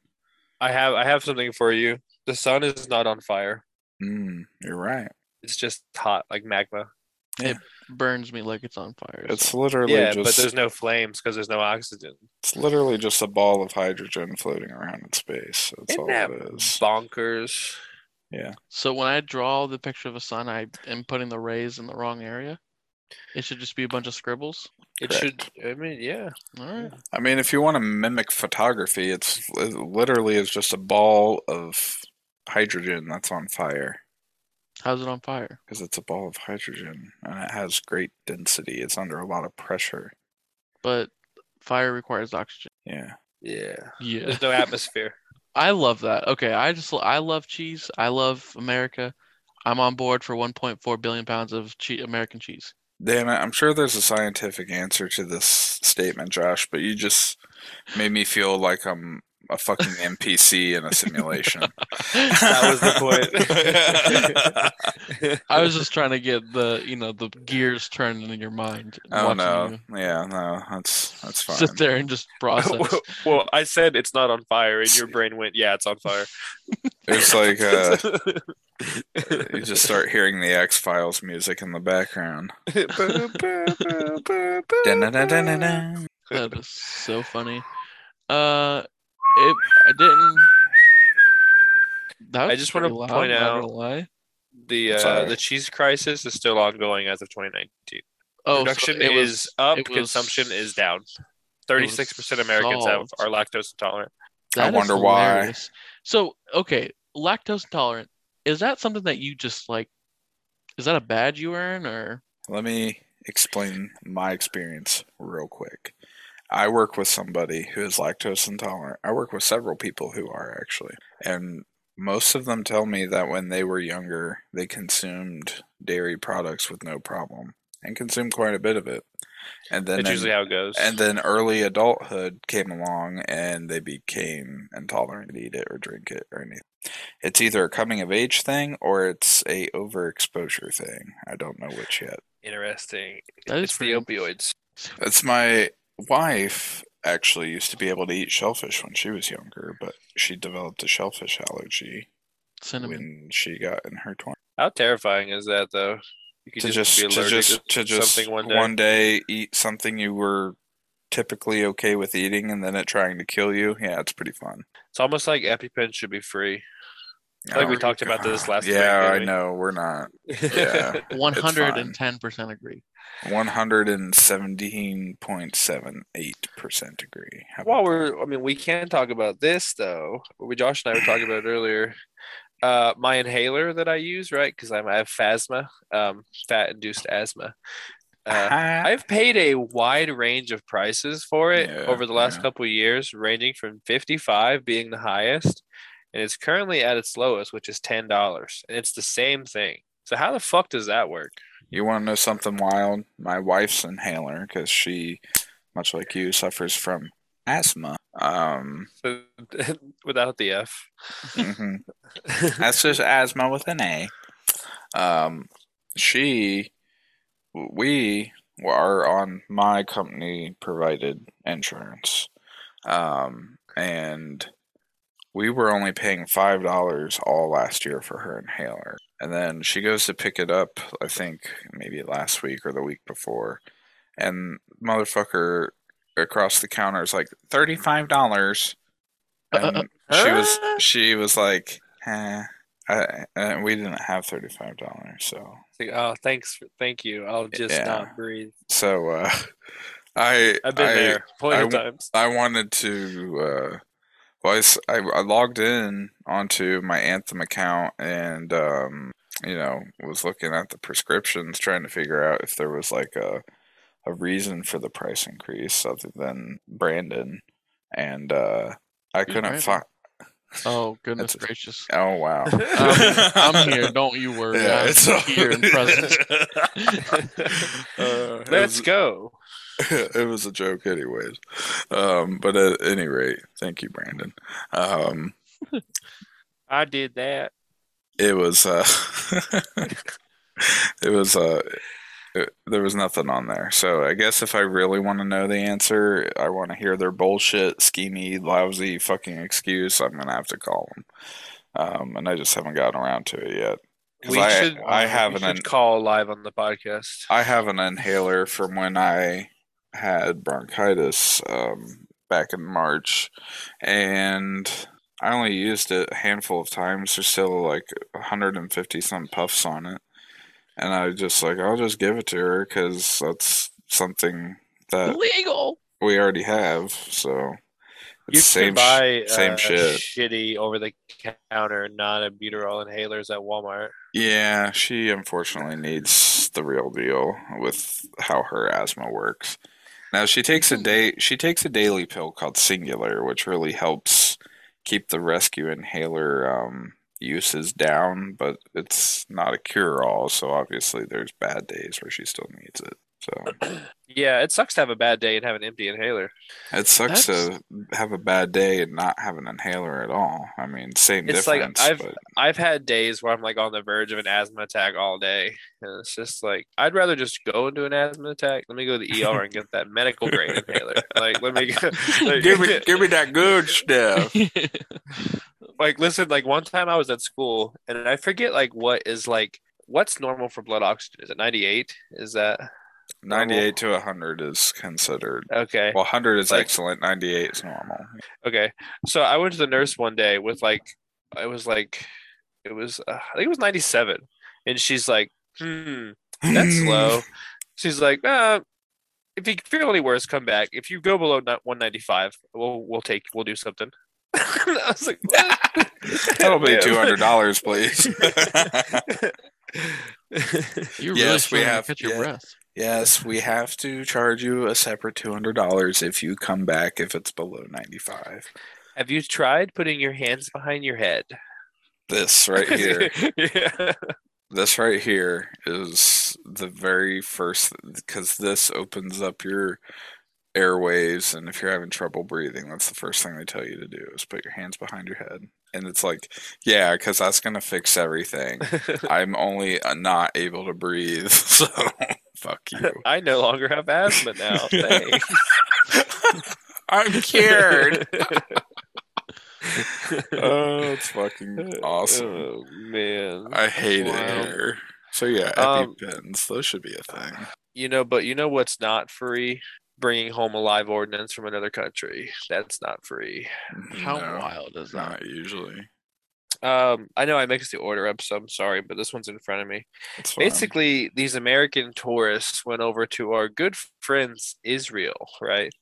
I have something for you. The sun is not on fire. You're right. It's just hot like magma. Yeah. It burns me like it's on fire. So. It's literally but there's no flames because there's no oxygen. It's literally just a ball of hydrogen floating around in space. That's all that it is. Bonkers. Yeah. So when I draw the picture of a sun, I am putting the rays in the wrong area. It should just be a bunch of scribbles. It should. I mean, yeah. All right. I mean, if you want to mimic photography, it literally is just a ball of hydrogen that's on fire. How's it on fire? Because it's a ball of hydrogen, and it has great density. It's under a lot of pressure. But fire requires oxygen. Yeah. There's no atmosphere. I love that. Okay, I love cheese. I love America. I'm on board for 1.4 billion pounds of American cheese. Dan, I'm sure there's a scientific answer to this statement, Josh, but you just made me feel like I'm a fucking NPC in a simulation. That was the point. I was just trying to get the gears turned in your mind. Oh no, you. Yeah, no, that's fine. Sit there and just process. Well, I said it's not on fire, and your brain went, "Yeah, it's on fire." It's like you just start hearing the X-Files music in the background. That is so funny. I just want to point out the cheese crisis is still ongoing as of 2019. Production is up, consumption is down. 36% Americans are lactose intolerant. I wonder why. So, okay, lactose intolerant. Is that something that you just like? Is that a badge you earn, or? Let me explain my experience real quick. I work with somebody who is lactose intolerant. I work with several people who are actually. And most of them tell me that when they were younger, they consumed dairy products with no problem and consumed quite a bit of it. And then it's usually how it goes. And then early adulthood came along and they became intolerant to eat it or drink it or anything. It's either a coming of age thing or it's a overexposure thing. I don't know which yet. Interesting. It's the opioids. That's my wife. Actually used to be able to eat shellfish when she was younger, but she developed a shellfish allergy when she got in her 20s. How terrifying is that, though? You could to just something one day eat something you were typically okay with eating, and then it trying to kill you. Yeah, it's pretty fun. It's almost like EpiPen should be free. We talked about this last week. Yeah, I know. We're not. Yeah, 110% agree. 117.78% agree. We can talk about this, though. Josh and I were talking about it earlier. My inhaler that I use, right? Because I have phasma, fat-induced asthma. I've paid a wide range of prices for it over the last couple of years, ranging from $55 being the highest. And it's currently at its lowest, which is $10. And it's the same thing. So how the fuck does that work? You want to know something wild? My wife's inhaler, because she, much like you, suffers from asthma. So, without the F. Mm-hmm. That's just asthma with an A. We are on my company-provided insurance. And we were only paying $5 all last year for her inhaler. And then she goes to pick it up, I think, maybe last week or the week before. And motherfucker across the counter is like, $35. And she was like, we didn't have $35. So like, oh, thank you. I'll just not breathe. So I've been there plenty of times. I wanted to... I logged in onto my Anthem account and, was looking at the prescriptions, trying to figure out if there was like a reason for the price increase other than Brandon. And I couldn't find. Oh, goodness gracious. Oh, wow. I'm here. Don't you worry. Yeah, it's here and present. Let's go. It was a joke anyways. But at any rate, thank you, Brandon. I did that. It was there was nothing on there. So I guess if I really want to know the answer, I want to hear their bullshit, schemy, lousy fucking excuse, I'm going to have to call them. And I just haven't gotten around to it yet. We should call live on the podcast. I have an inhaler from when I had bronchitis back in March, and I only used it a handful of times. There's still like 150 some puffs on it, and I just I'll just give it to her because that's something that legal we already have. So it's same shit. Shitty over the counter non-albuterol inhalers at Walmart. Yeah, she unfortunately needs the real deal with how her asthma works. Now she takes a daily pill called Singular, which really helps keep the rescue inhaler uses down, but it's not a cure-all, so obviously there's bad days where she still needs it. So yeah, it sucks to have a bad day and have an empty inhaler. It sucks to have a bad day and not have an inhaler at all. I mean, it's difference. I've had days where I'm like on the verge of an asthma attack all day, and it's just like I'd rather just go into an asthma attack. Let me go to the ER and get that medical grade inhaler. Like, let me give me that good stuff. Like, listen, like one time I was at school and I forget like what is like what's normal for blood oxygen. Is it 98? Is that 98 to 100 is considered. Okay. Well, 100 is excellent. 98 is normal. Okay. So I went to the nurse one day with I think it was 97. And she's like, that's low. She's like, if you feel any worse, come back. If you go below 195, we'll do something. I was like, what? That'll be $200, please. You really catch your breath. Yes, we have to charge you a separate $200 if you come back if it's below 95. Have you tried putting your hands behind your head? This right here. This right here is the very first, because this opens up your airwaves, and if you're having trouble breathing, that's the first thing they tell you to do is put your hands behind your head. And it's like, yeah, because that's going to fix everything. I'm only not able to breathe, so fuck you. I no longer have asthma now. Thanks. I'm cured. Oh, it's fucking awesome. Oh, man. I hate it here. So yeah, EpiPens, those should be a thing. But you know what's not free? Bringing home a live ordinance from another country. That's not free. How wild is that? Not usually. I know I mixed the order up, so I'm sorry, but this one's in front of me. Basically, these American tourists went over to our good friends Israel, right?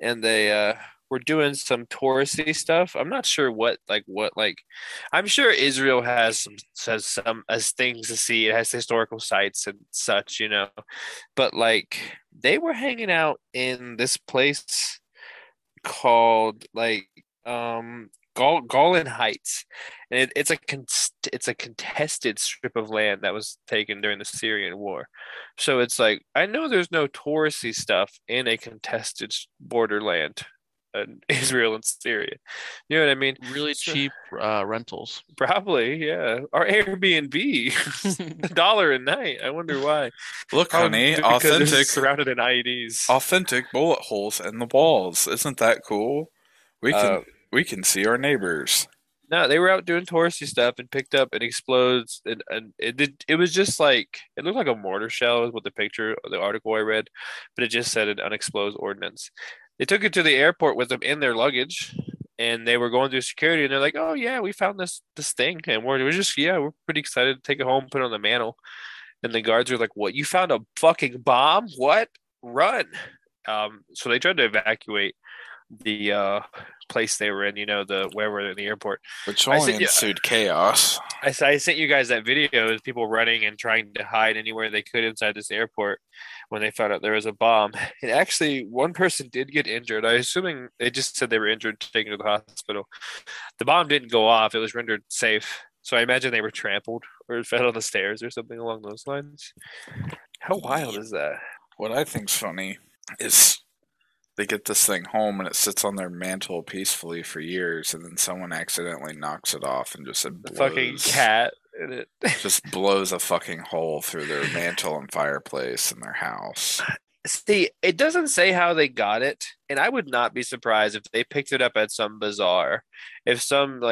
And they were doing some touristy stuff. I'm not sure what I'm sure Israel has things to see. It has historical sites and such, but they were hanging out in this place called Golan Heights, and it's a contested strip of land that was taken during the Syrian war. So it's like, I know there's no touristy stuff in a contested borderland in Israel and Syria. You know what I mean? Really cheap rentals, probably. Yeah, or Airbnb, $1 a night. I wonder why. Look, honey, authentic. Surrounded in IEDs. Authentic bullet holes in the walls. Isn't that cool? We can see our neighbors. No, they were out doing touristy stuff and picked up and explodes. And it was just like, it looked like a mortar shell is what the article I read, but it just said an unexploded ordnance. They took it to the airport with them in their luggage, and they were going through security, and they're like, oh yeah, we found this thing, and we're pretty excited to take it home, put it on the mantle. And the guards were like, what, you found a fucking bomb? What? Run. So they tried to evacuate the place they were in, where they were in the airport. Which only ensued chaos. I sent you guys that video of people running and trying to hide anywhere they could inside this airport when they found out there was a bomb. And actually, one person did get injured. I'm assuming they just said they were injured, taken to the hospital. The bomb didn't go off. It was rendered safe. So I imagine they were trampled or fell on the stairs or something along those lines. How wild is that? What I think's funny is they get this thing home and it sits on their mantle peacefully for years, and then someone accidentally knocks it off and just blows. Fucking cat in it. Just blows a fucking hole through their mantle and fireplace in their house. See, it doesn't say how they got it, and I would not be surprised if they picked it up at some bazaar. If some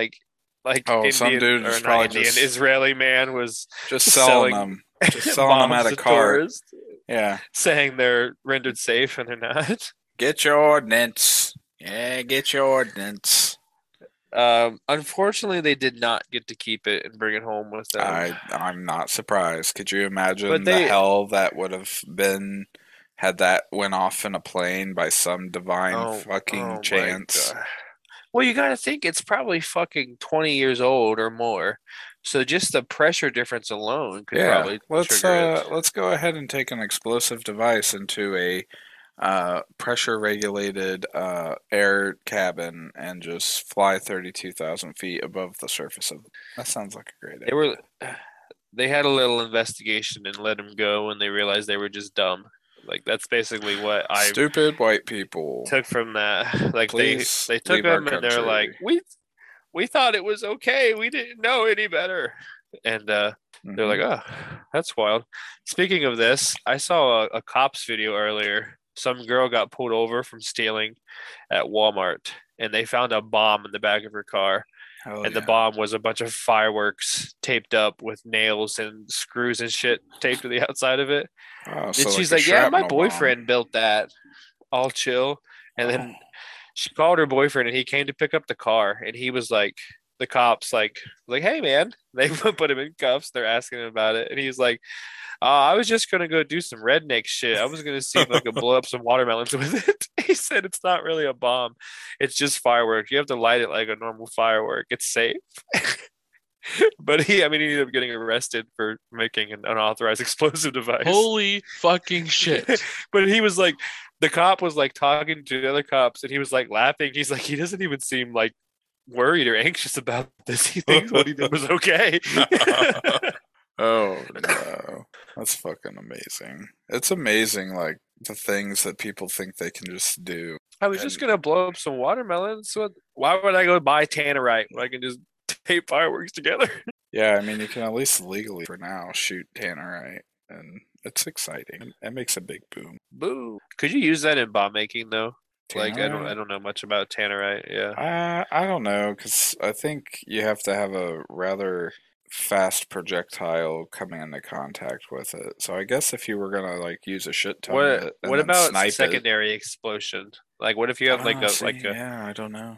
Israeli man was just selling them. Just selling them at a cart. Yeah. Saying they're rendered safe and they're not. Get your ordinance. Yeah, get your ordinance. Unfortunately, they did not get to keep it and bring it home with them. I'm not surprised. Could you imagine the hell that would have been had that went off in a plane by some divine fucking chance? Well, you got to think it's probably fucking 20 years old or more. So just the pressure difference alone could probably trigger it. Let's go ahead and take an explosive device into a pressure regulated air cabin and just fly 32,000 feet above the surface of it. That sounds like a great idea. They had a little investigation and let them go when they realized they were just dumb. Like, that's basically what I stupid white people took from that. Like, they took them and they're like, we thought it was okay, we didn't know any better. And they're like, oh, that's wild. Speaking of this, I saw a cops video earlier. Some girl got pulled over from stealing at Walmart, and they found a bomb in the back of her car. Oh, and the bomb was a bunch of fireworks taped up with nails and screws and shit taped to the outside of it. Oh, and so she's like, yeah, my boyfriend built that. All chill. And then she called her boyfriend, and he came to pick up the car. And he was like, the cops, like, hey, man. They put him in cuffs. They're asking him about it. And he's like, I was just going to go do some redneck shit. I was going to see if I could blow up some watermelons with it. He said, it's not really a bomb. It's just fireworks. You have to light it like a normal firework. It's safe. But he ended up getting arrested for making an unauthorized explosive device. Holy fucking shit. But he was like, the cop was like talking to the other cops, and he was like laughing. He's like, he doesn't even seem like worried or anxious about this. He thinks what he did was okay. Oh no! That's fucking amazing. It's amazing, like, the things that people think they can just do. I was just going to blow up some watermelons. Why would I go buy Tannerite when I can just tape fireworks together? Yeah, I mean, you can at least legally, for now, shoot Tannerite. And it's exciting. It makes a big boom. Boom. Could you use that in bomb making, though? Tannerite? Like, I don't know much about Tannerite, yeah. I don't know, because I think you have to have a rather fast projectile coming into contact with it. So I guess if you were gonna like use a shit ton of it, what about secondary explosion? Like, what if you have I don't know.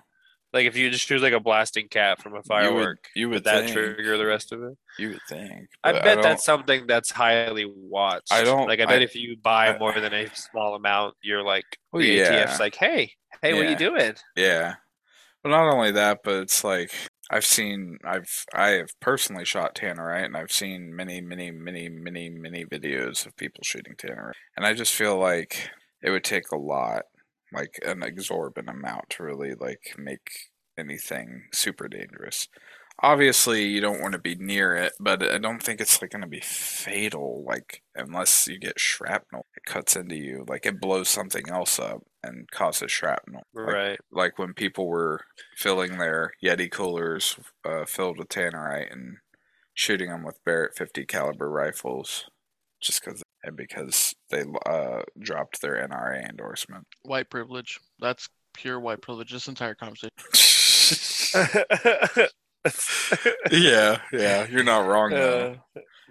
Like if you just choose like a blasting cap from a firework, you would that trigger the rest of it? You would think. I bet that's something that's highly watched. I bet if you buy more than a small amount, you're like ATF's like, hey, what are you doing? Yeah. But not only that, but it's like I have personally shot Tannerite, and I've seen many, many, many, many, many videos of people shooting Tannerite. And I just feel like it would take a lot, like an exorbitant amount, to really like make anything super dangerous. Obviously, you don't want to be near it, but I don't think it's like going to be fatal, like unless you get shrapnel. It cuts into you, like it blows something else up and causes shrapnel. Right. Like when people were filling their Yeti coolers filled with Tannerite and shooting them with Barrett 50 caliber rifles, just because they dropped their NRA endorsement. White privilege. That's pure white privilege. This entire conversation. yeah, you're not wrong though.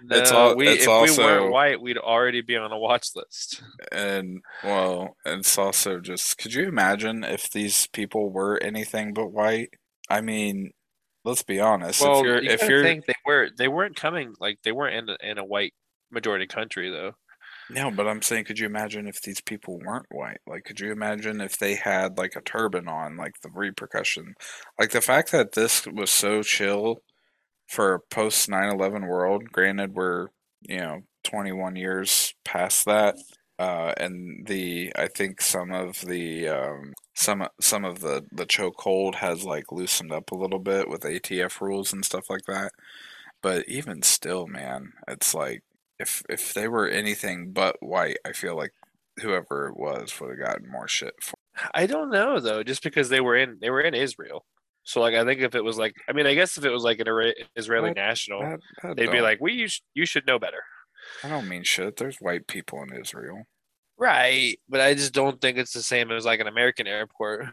If we weren't white, we'd already be on a watch list. And well, it's also just, could you imagine if these people were anything but white? I mean, let's be honest. Well, if you think they weren't coming, like they weren't in a white majority country though. No, but I'm saying, could you imagine if these people weren't white? Like, could you imagine if they had, like, a turban on, like, the repercussion? Like, the fact that this was so chill for a post-9/11 world, granted we're, 21 years past that, and I think some of the chokehold has, like, loosened up a little bit with ATF rules and stuff like that. But even still, man, it's like, If they were anything but white, I feel like whoever it was would have gotten more shit for it. I don't know though, just because they were in Israel. So like, I think if it was like, I mean, I guess if it was like an Israeli national, they'd be like, you should know better. I don't mean shit. There's white people in Israel, right? But I just don't think it's the same as like an American airport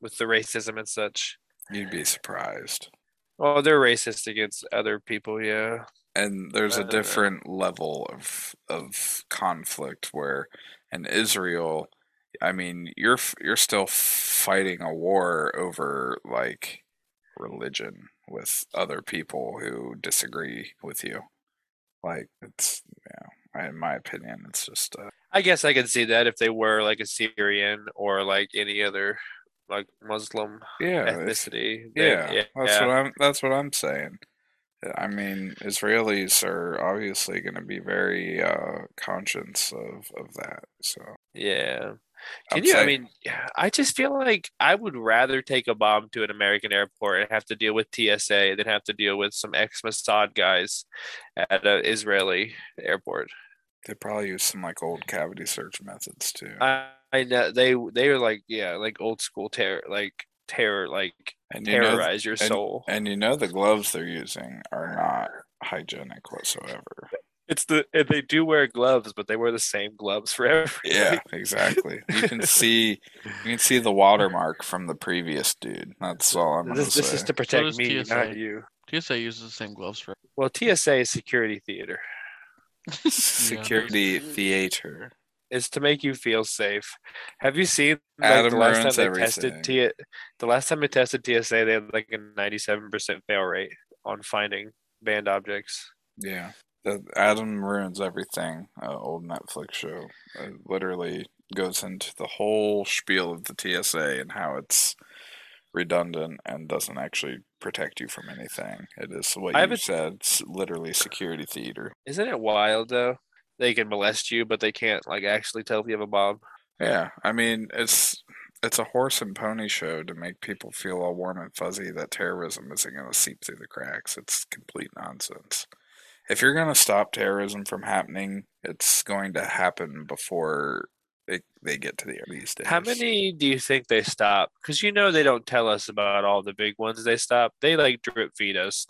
with the racism and such. You'd be surprised. Well, they're racist against other people, yeah. And there's a different level of conflict where in Israel, I mean, you're still fighting a war over like religion with other people who disagree with you. Like it's, in my opinion, it's just. I guess I could see that if they were like a Syrian or like any other like Muslim ethnicity. That's what I'm saying. I mean, Israelis are obviously going to be very conscious of that. So yeah, I just feel like I would rather take a bomb to an American airport and have to deal with TSA than have to deal with some ex-Mossad guys at an Israeli airport. They probably use some like old cavity search methods too. I know they are like like old school terror, like terrorize your soul. And the gloves they're using are not hygienic whatsoever. They do wear gloves, but they wear the same gloves for everybody. Yeah, exactly. You can see the watermark from the previous dude. That's all I'm going to say. This is to protect me, not you. TSA uses the same gloves for. Well, TSA is security theater. Security theater. Is to make you feel safe. Have you seen like, the last time they tested TSA, they had like a 97% fail rate on finding banned objects. Yeah, Adam ruins everything. Old Netflix show. It literally goes into the whole spiel of the TSA and how it's redundant and doesn't actually protect you from anything. It is what you said. It's literally security theater. Isn't it wild though? They can molest you, but they can't like actually tell if you have a bomb. Yeah, I mean it's a horse and pony show to make people feel all warm and fuzzy that terrorism isn't going to seep through the cracks. It's complete nonsense. If you're going to stop terrorism from happening, it's going to happen before they get to the air these days. How many do you think they stop? Because they don't tell us about all the big ones they stop. They drip feed us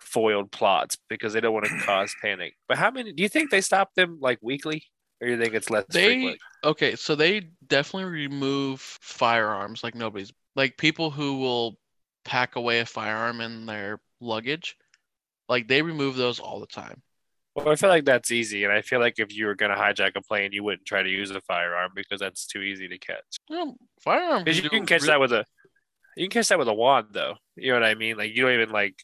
foiled plots because they don't want to cause panic. But how many do you think they stop them weekly? Or do you think it's less frequent? Okay, so they definitely remove firearms nobody's. People who will pack away a firearm in their luggage, they remove those all the time. Well, I feel that's easy, and I feel if you were going to hijack a plane, you wouldn't try to use a firearm because that's too easy to catch. Well, firearm. Because you can catch that with a wand, though. You know what I mean? You don't even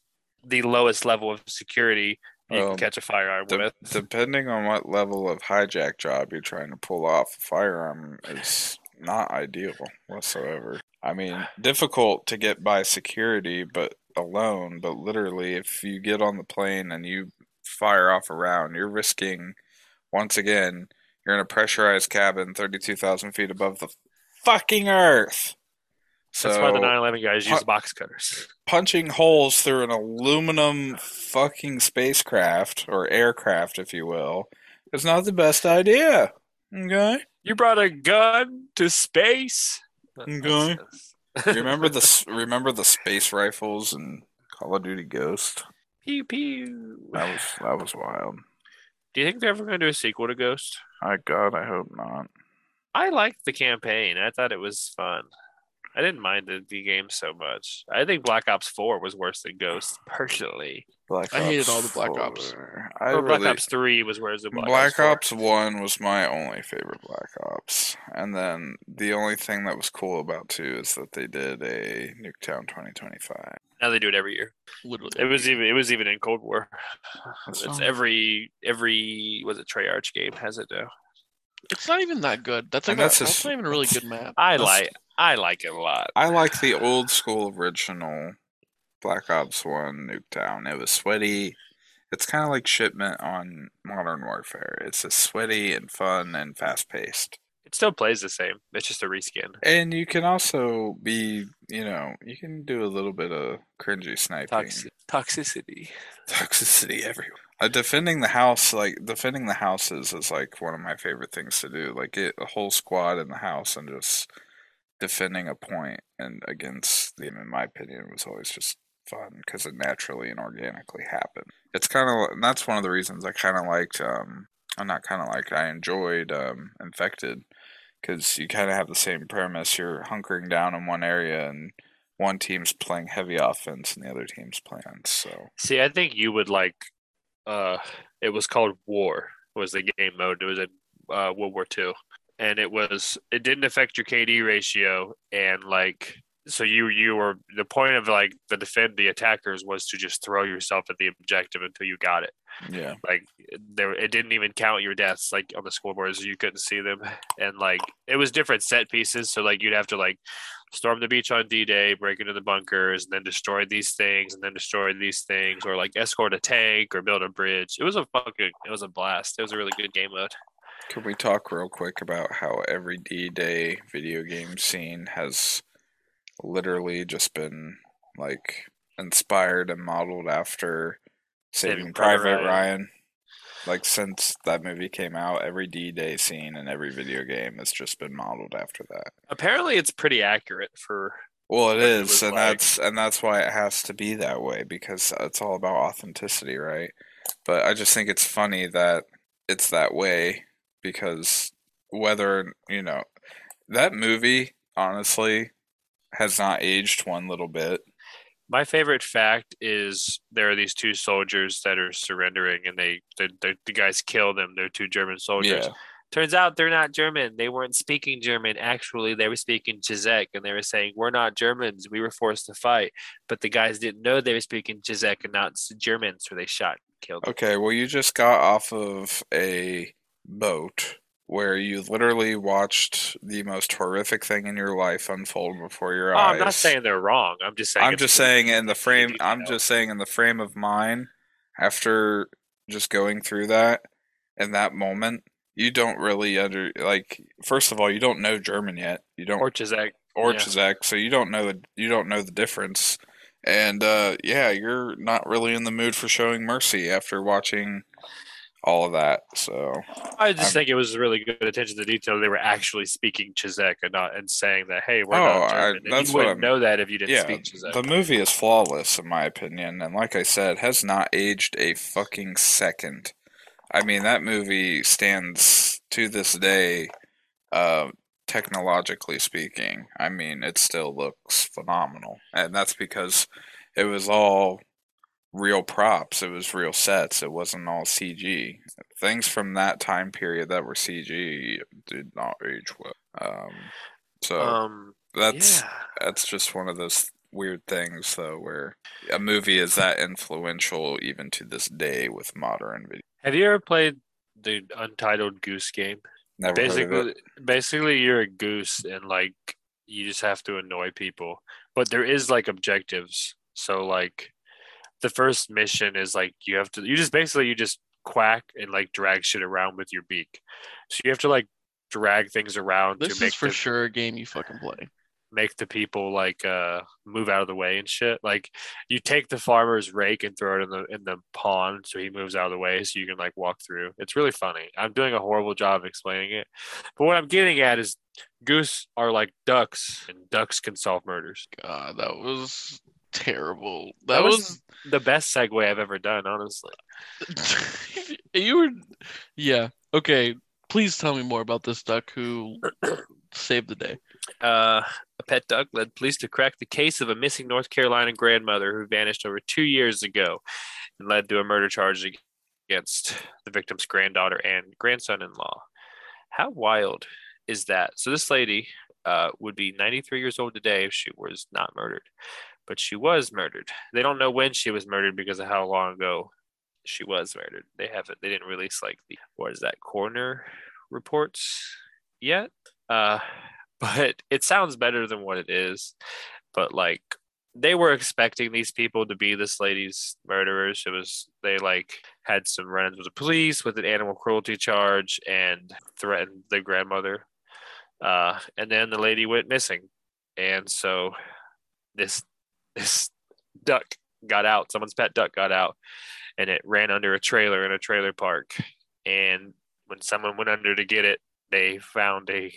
the lowest level of security. You can catch a firearm with. Depending on what level of hijack job you're trying to pull off, a firearm is not ideal whatsoever. I mean, difficult to get by security, but literally, if you get on the plane and you fire off a round, you're risking, once again, you're in a pressurized cabin 32,000 feet above the fucking earth. So that's why the 9/11 guys use box cutters. Punching holes through an aluminum fucking spacecraft, or aircraft, if you will, is not the best idea. Okay? You brought a gun to space? Okay. remember the space rifles in Call of Duty Ghost? Pew, pew. That was wild. Do you think they're ever going to do a sequel to Ghost? God, I hope not. I liked the campaign. I thought it was fun. I didn't mind the game so much. I think Black Ops 4 was worse than Ghost, personally. I hated all the Black Ops. Black Ops 3 was worse than Black Ops 4. Black Ops 1 was my only favorite Black Ops. And then the only thing that was cool about 2 is that they did a Nuketown 2025. Now they do it every year. Literally. It was even in Cold War. It's every Treyarch game has it though. It's not even that good. That's not even a really good map. I like it a lot. I like the old school original Black Ops 1 Nuketown. It was sweaty. It's kind of like Shipment on Modern Warfare. It's just sweaty and fun and fast-paced. It still plays the same. It's just a reskin. And you can also be, you can do a little bit of cringy sniping. Toxicity everywhere. Defending the house, defending the houses is, one of my favorite things to do. A whole squad in the house and just defending a point and against them, in my opinion, was always just fun because it naturally and organically happened. It's and that's one of the reasons I I enjoyed Infected, because you kind of have the same premise. You're hunkering down in one area and one team's playing heavy offense and the other team's playing. So see, I think you would it was called War, was the game mode. It was in World War II. And it didn't affect your KD ratio, and so you were, the point of the defend the attackers was to just throw yourself at the objective until you got it. Yeah, it didn't even count your deaths on the scoreboards. You couldn't see them, and it was different set pieces. So you'd have to storm the beach on D-Day, break into the bunkers, and then destroy these things, or escort a tank or build a bridge. It was a blast. It was a really good game mode. Can we talk real quick about how every D-Day video game scene has literally just been, inspired and modeled after Saving Private Ryan? Since that movie came out, every D-Day scene in every video game has just been modeled after that. Apparently, it's pretty accurate for... Well, it is, that's why it has to be that way, because it's all about authenticity, right? But I just think it's funny that it's that way, because whether, that movie, honestly, has not aged one little bit. My favorite fact is there are these two soldiers that are surrendering, and the guys kill them. They're two German soldiers. Yeah. Turns out they're not German. They weren't speaking German. Actually, they were speaking Czech, and they were saying, we're not Germans. We were forced to fight. But the guys didn't know they were speaking Czech and not German, so they shot and killed them. Okay, well, you just got off of a boat where you literally watched the most horrific thing in your life unfold before your eyes. I'm not saying they're wrong. I'm just saying in the frame of mind, after just going through that in that moment, you don't really first of all, you don't know German yet. You don't, or Czech. So you don't know the difference. And yeah, you're not really in the mood for showing mercy after watching all of that. So I just think it was really good attention to detail. They were actually speaking Chizek and not and saying that, hey, we're not German. You wouldn't know that if you didn't speak Chizek. The movie is flawless in my opinion, and like I said, has not aged a fucking second. I mean, that movie stands to this day, technologically speaking. I mean, it still looks phenomenal, and that's because it was all real props. It was real sets. It wasn't all CG. Things from that time period that were CG did not age well. That's just one of those weird things, though, where a movie is that influential even to this day with modern video. Have you ever played the Untitled Goose Game? Never. Basically, you're a goose and like you just have to annoy people. But there is like objectives. So like the first mission is like you just quack and like drag shit around with your beak. So you have to like drag things around. This is for sure a game you fucking play. Make the people like move out of the way and shit. Like you take the farmer's rake and throw it in the pond so he moves out of the way so you can like walk through. It's really funny. I'm doing a horrible job explaining it, but what I'm getting at is goose are like ducks, and ducks can solve murders. God, that was terrible. That was the best segue I've ever done, honestly. Okay. Please tell me more about this duck who saved the day. A pet duck led police to crack the case of a missing North Carolina grandmother who vanished over 2 years ago and led to a murder charge against the victim's granddaughter and grandson-in-law. How wild is that? So this lady would be 93 years old today if she was not murdered, but she was murdered. They don't know when she was murdered because of how long ago she was murdered. They didn't release like the coroner reports yet. But it sounds better than what it is. But like they were expecting these people to be this lady's murderers. They like had some run-ins with the police with an animal cruelty charge and threatened the grandmother. And then the lady went missing. And so this duck got out. Someone's pet duck got out, and it ran under a trailer in a trailer park. And when someone went under to get it, they found a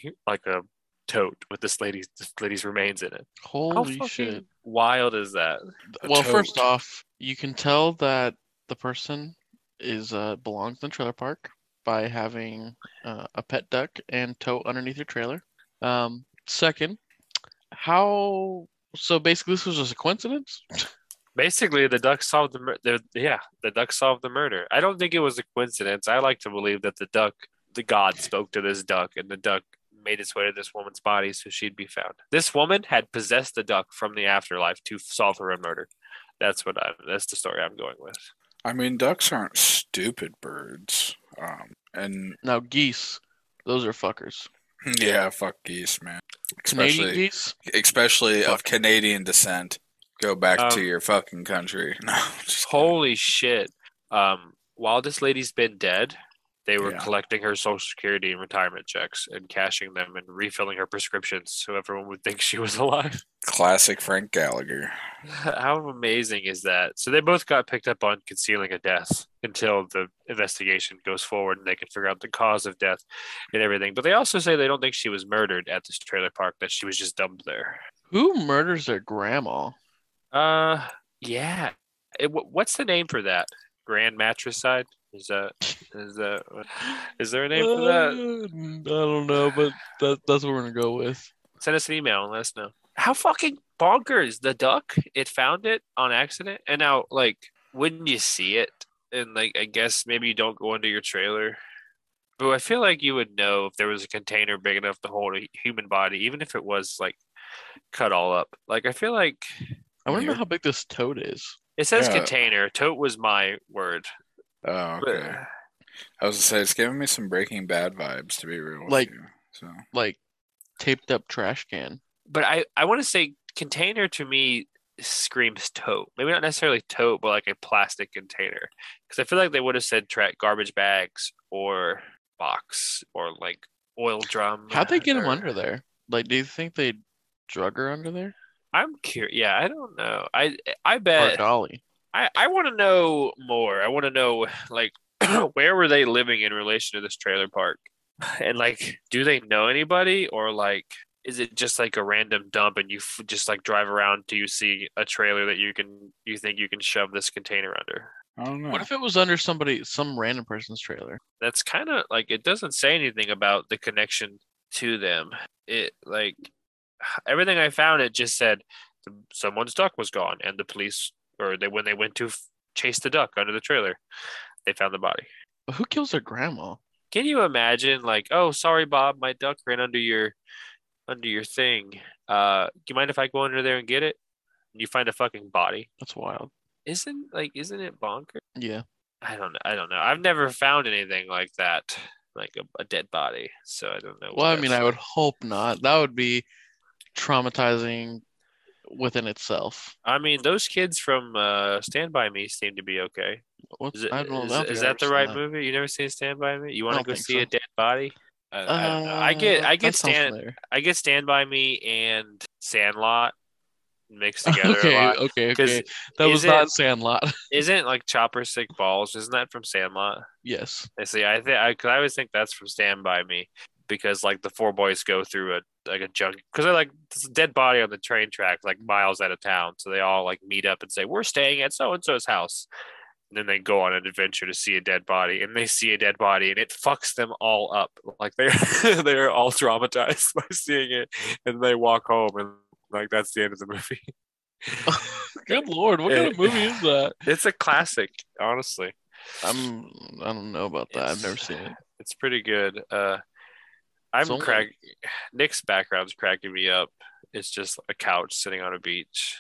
tote with this lady's remains in it. Holy shit! Wild is that? Well, first off, you can tell that the person is belongs in the trailer park by having a pet duck and tote underneath your trailer. Second, how? So basically, this was just a coincidence. Basically, the duck solved the murder. I don't think it was a coincidence. I like to believe that the god spoke to this duck, and the duck made its way to this woman's body so she'd be found. This woman had possessed the duck from the afterlife to solve her own murder. That's the story I'm going with. I mean, ducks aren't stupid birds. And now geese, those are fuckers. Yeah, fuck geese, man. Canadian geese, especially of Canadian descent. Go back to your fucking country. No, holy shit. While this lady's been dead, they were collecting her Social Security and retirement checks and cashing them and refilling her prescriptions so everyone would think she was alive. Classic Frank Gallagher. How amazing is that? So they both got picked up on concealing a death until the investigation goes forward and they can figure out the cause of death and everything. But they also say they don't think she was murdered at this trailer park, that she was just dumped there. Who murders their grandma? What's the name for that? Grand matricide? Is there a name for that? I don't know, but that's what we're gonna go with. Send us an email and let us know. How fucking bonkers! The duck, it found it on accident, and now like, wouldn't you see it? And like, I guess maybe you don't go under your trailer, but I feel like you would know if there was a container big enough to hold a human body, even if it was like cut all up. Like, I feel like. I wonder how big this tote is. It says container. Tote was my word. Oh, okay. I was going to say, it's giving me some Breaking Bad vibes, to be real with you. So. Like taped up trash can. But I want to say container to me screams tote. Maybe not necessarily tote, but like a plastic container. Because I feel like they would have said garbage bags or box or like oil drum. How'd they get him under there? Like, do you think they drug her under there? I'm curious. Yeah, I don't know. I bet. Or Dolly. I want to know more. I want to know, like, where were they living in relation to this trailer park? And, like, do they know anybody? Or, like, is it just, like, a random dump and you just, like, drive around till you see a trailer that you think you can shove this container under? I don't know. What if it was under some random person's trailer? That's kind of, like, it doesn't say anything about the connection to them. It, like, everything I found, it just said someone's duck was gone and the police... Or when they went to chase the duck under the trailer, they found the body. But who kills their grandma? Can you imagine? Like, oh, sorry, Bob, my duck ran under your thing. Do you mind if I go under there and get it? And you find a fucking body. That's wild. Isn't it bonkers? Yeah. I don't know. I've never found anything like that, like a dead body. So I don't know. Well, I would hope not. That would be traumatizing within itself. I mean, those kids from Stand By Me seem to be okay. Is that the right movie? You never seen Stand By Me? You want to go see a dead body? I get Stand By Me and Sandlot mixed together. Okay. That was not Sandlot. Isn't like Chopper Sick Balls? Isn't that from Sandlot? Yes. I see. I always think that's from Stand By Me. Because like the four boys go through a junk, because they're like this dead body on the train track, like miles out of town. So they all like meet up and say, "We're staying at so and so's house." And then they go on an adventure to see a dead body, and they see a dead body, and it fucks them all up. Like they're all traumatized by seeing it, and they walk home, and like that's the end of the movie. Good Lord, what kind of movie is that? It's a classic, honestly. I don't know about that. I've never seen it. It's pretty good. Nick's background's cracking me up. It's just a couch sitting on a beach.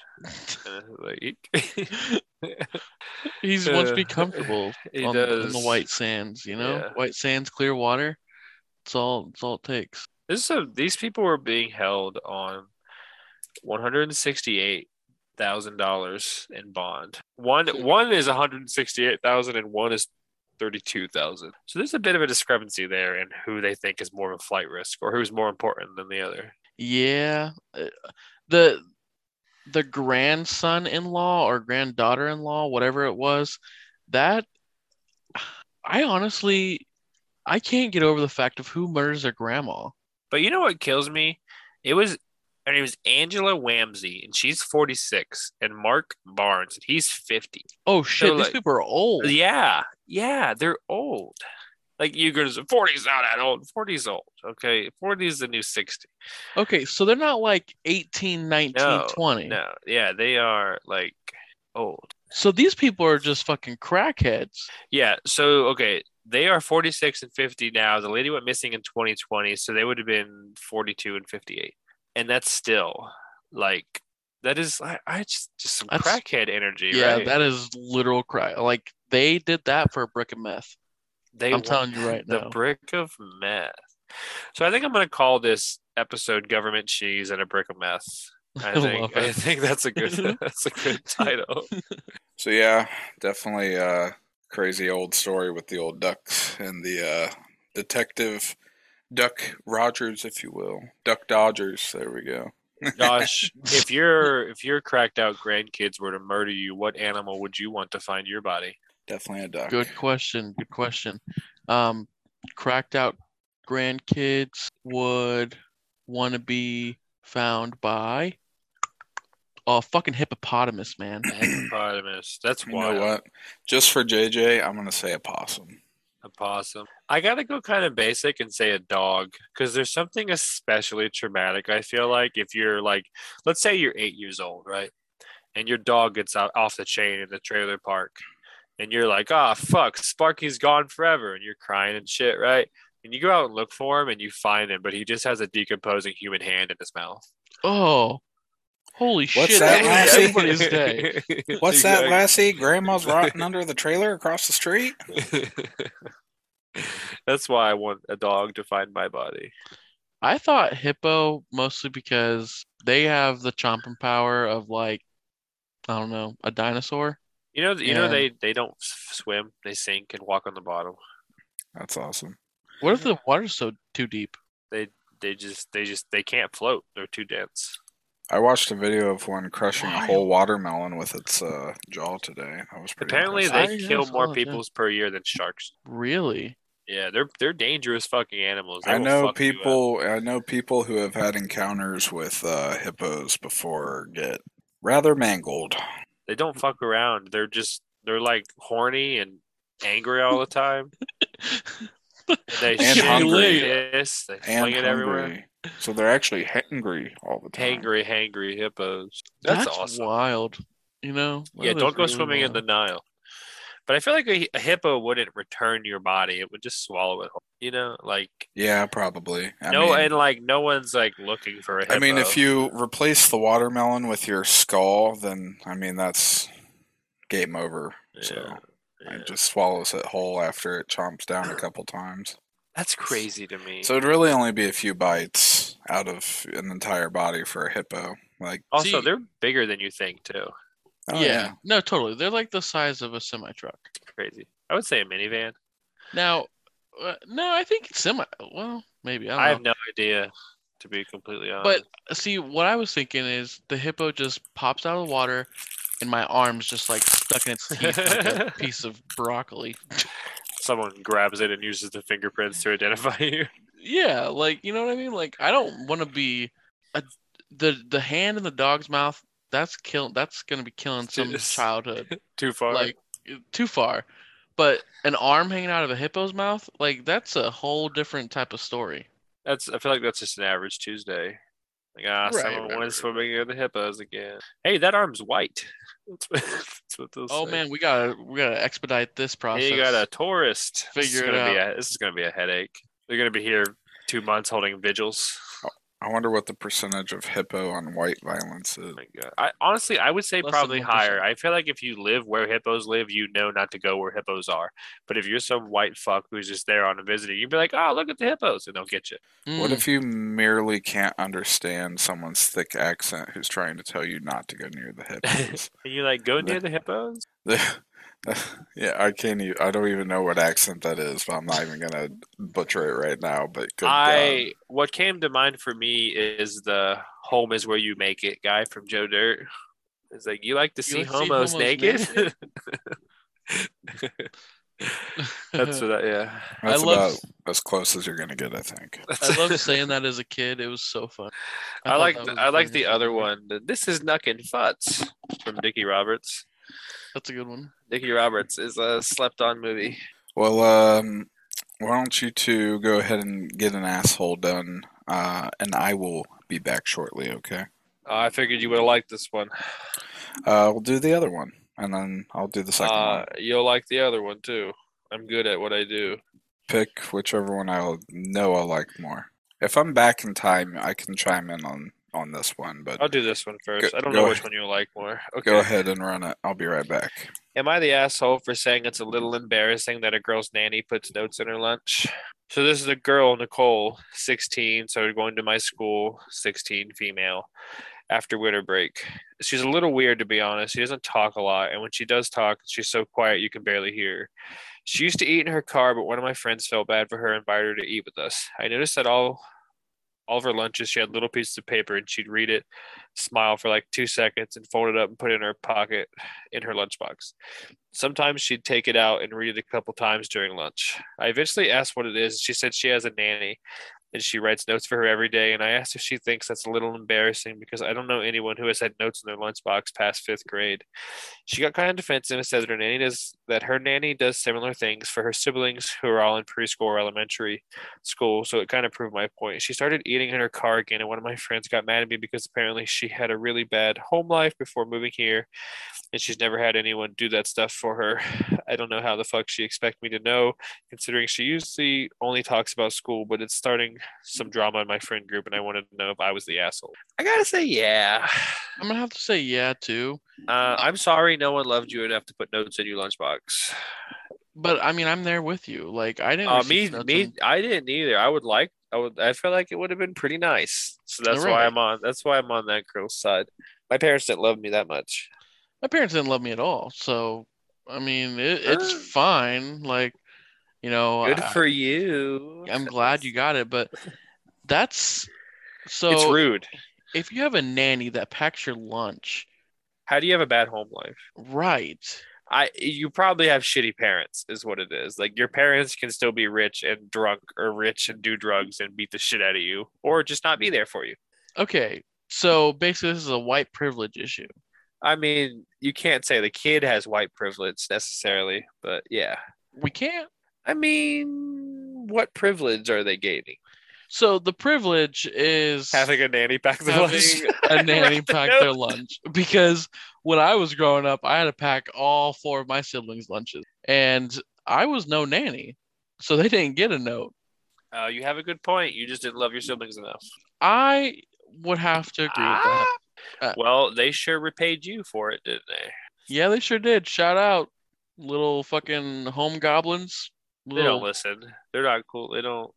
He's wants to be comfortable in the white sands, you know? Yeah. White sands, clear water. It's all it takes. These people were being held on $168,000 in bond. One is $168,000 and one is $32,000. So there's a bit of a discrepancy there in who they think is more of a flight risk or who's more important than the other. Yeah. The grandson-in-law or granddaughter-in-law, whatever it was, that I can't get over the fact of who murders their grandma. But you know what kills me? It was Angela Wamsey, and she's 46, and Mark Barnes, and he's 50. Oh shit, so, like, these people are old. Yeah, they're old. Like you go, 40's not that old. 40's old. Okay, 40's the new 60. Okay, so they're not like 18, 19, 20. No, yeah, they are like old. So these people are just fucking crackheads. Yeah. So okay, they are 46 and 50 now. The lady went missing in 2020, so they would have been 42 and 58. And that's still like I just some crackhead energy. Yeah, right? That is literal crack. Like they did that for a brick of meth. I'm telling you right now, the brick of meth. So I think I'm going to call this episode "Government Cheese and a Brick of Meth." I think that's a good title. So yeah, definitely a crazy old story with the old ducks and the detective. Duck Rogers, if you will. Duck Dodgers. There we go. Josh, if your cracked out grandkids were to murder you, what animal would you want to find your body? Definitely a duck. Good question. Cracked out grandkids would want to be found by a fucking hippopotamus, man. Hippopotamus. That's wild. You know what? Just for JJ, I'm gonna say a possum. A possum. I gotta go kind of basic and say a dog, because there's something especially traumatic. I feel like if you're like, let's say you're 8 years old, right, and your dog gets out off the chain in the trailer park, and you're like, ah, fuck, Sparky's gone forever, and you're crying and shit, right? And you go out and look for him, and you find him, but he just has a decomposing human hand in his mouth. Oh. Holy What's shit, that Lassie? Day. What's exactly. that, Lassie? Grandma's rotting under the trailer across the street? That's why I want a dog to find my body. I thought hippo mostly because they have the chomping power of, like, I don't know, a dinosaur. You know, they don't swim. They sink and walk on the bottom. That's awesome. What if the water's too deep? They can't float. They're too dense. I watched a video of one crushing a whole watermelon with its jaw today. I was pretty impressed. They kill more peoples per year than sharks. Really? Yeah, they're dangerous fucking animals. I know people who have had encounters with hippos before get rather mangled. They don't fuck around. They're like horny and angry all the time. They fling it everywhere. So they're actually hangry all the time. Hangry hippos. That's awesome. Wild. You know? Yeah, don't go swimming in the Nile. But I feel like a hippo wouldn't return your body. It would just swallow it whole. You know, like... Yeah, probably. No one's, looking for a hippo. I mean, if you replace the watermelon with your skull, then, that's game over. Yeah, so it just swallows it whole after it chomps down a couple times. That's crazy to me. So it'd really only be a few bites out of an entire body for a hippo. They're bigger than you think, too. Oh, yeah. No, totally. They're like the size of a semi-truck. Crazy. I would say a minivan. Now, no, I think semi... Well, maybe. I have no idea, to be completely honest. But, see, what I was thinking is the hippo just pops out of the water and my arm's just, stuck in its teeth like a piece of broccoli. Someone grabs it and uses the fingerprints to identify you. Yeah, you know what I mean? I don't want to be... The hand in the dog's mouth... That's gonna be killing some childhood. Too far. Too far. But an arm hanging out of a hippo's mouth, that's a whole different type of story. I feel like that's just an average Tuesday. Someone went swimming near the hippos again. Hey, that arm's white. That's what those. Oh say. Man, we gotta expedite this process. Yeah, you got a tourist. This is gonna be a headache. They're gonna be here 2 months holding vigils. I wonder what the percentage of hippo on white violence is. Oh my God. I would say probably higher. I feel like if you live where hippos live, you know not to go where hippos are. But if you're some white fuck who's just there on a visit, you'd be like, oh, look at the hippos, and they'll get you. Mm. What if you merely can't understand someone's thick accent who's trying to tell you not to go near the hippos? And you're like, go near the hippos? Yeah, I can't even, I don't even know what accent that is, but I'm not even gonna butcher it right now. But what came to mind for me is the "Home is where you make it" guy from Joe Dirt. It's like you like to see homos naked. That's what. Yeah, that's about as close as you're gonna get, I think. I loved saying that as a kid. It was so fun. I like the other one. This is Knuckin' Futz from Dickie Roberts. That's a good one. Dickie Roberts is a slept-on movie. Well, why don't you two go ahead and get an asshole done, and I will be back shortly, okay? I figured you would have liked this one. We'll do the other one, and then I'll do the second one. You'll like the other one, too. I'm good at what I do. Pick whichever one I'll like more. If I'm back in time, I can chime in on this one, but I'll do this one first. I don't know which one you like more. Okay. Go ahead and run it. I'll be right back. Am I the asshole for saying it's a little embarrassing that a girl's nanny puts notes in her lunch? So this is a girl, Nicole, 16, so going to my school, 16, female, after winter break. She's a little weird, to be honest. She doesn't talk a lot, and when she does talk, she's so quiet you can barely hear her. She used to eat in her car, but one of my friends felt bad for her and invited her to eat with us. I noticed that all of her lunches, she had little pieces of paper, and she'd read it, smile for 2 seconds, and fold it up and put it in her pocket in her lunchbox. Sometimes she'd take it out and read it a couple times during lunch. I eventually asked what it is, and she said she has a nanny, and she writes notes for her every day, and I asked if she thinks that's a little embarrassing because I don't know anyone who has had notes in their lunchbox past 5th grade. She got kind of defensive and said that her nanny does similar things for her siblings who are all in preschool or elementary school, so it kind of proved my point. She started eating in her car again, and one of my friends got mad at me because apparently she had a really bad home life before moving here, and she's never had anyone do that stuff for her. I don't know how the fuck she expects me to know, considering she usually only talks about school, but it's starting some drama in my friend group, and I wanted to know if I was the asshole. I gotta say, yeah. I'm gonna have to say yeah, too. I'm sorry no one loved you enough to put notes in your lunchbox. But, I'm there with you. I didn't... I didn't either. I feel like it would have been pretty nice. So that's why I'm on that girl's side. My parents didn't love me that much. My parents didn't love me at all, so... it's fine. Good for you. I'm glad you got it, but that's so. It's rude. If you have a nanny that packs your lunch, how do you have a bad home life? Right. You probably have shitty parents is what it is. Like, your parents can still be rich and drunk, or rich and do drugs and beat the shit out of you, or just not be there for you. Okay. So basically this is a white privilege issue. I mean, you can't say the kid has white privilege necessarily, but yeah. We can't. I mean, what privilege are they gaining? So the privilege is having a nanny pack their lunch. A nanny pack their lunch. Because when I was growing up, I had to pack all four of my siblings' lunches. And I was no nanny. So they didn't get a note. You have a good point. You just didn't love your siblings enough. I would have to agree with that. Well, they sure repaid you for it, didn't they? Yeah, they sure did. Shout out, little fucking home goblins. They don't listen. They're not cool.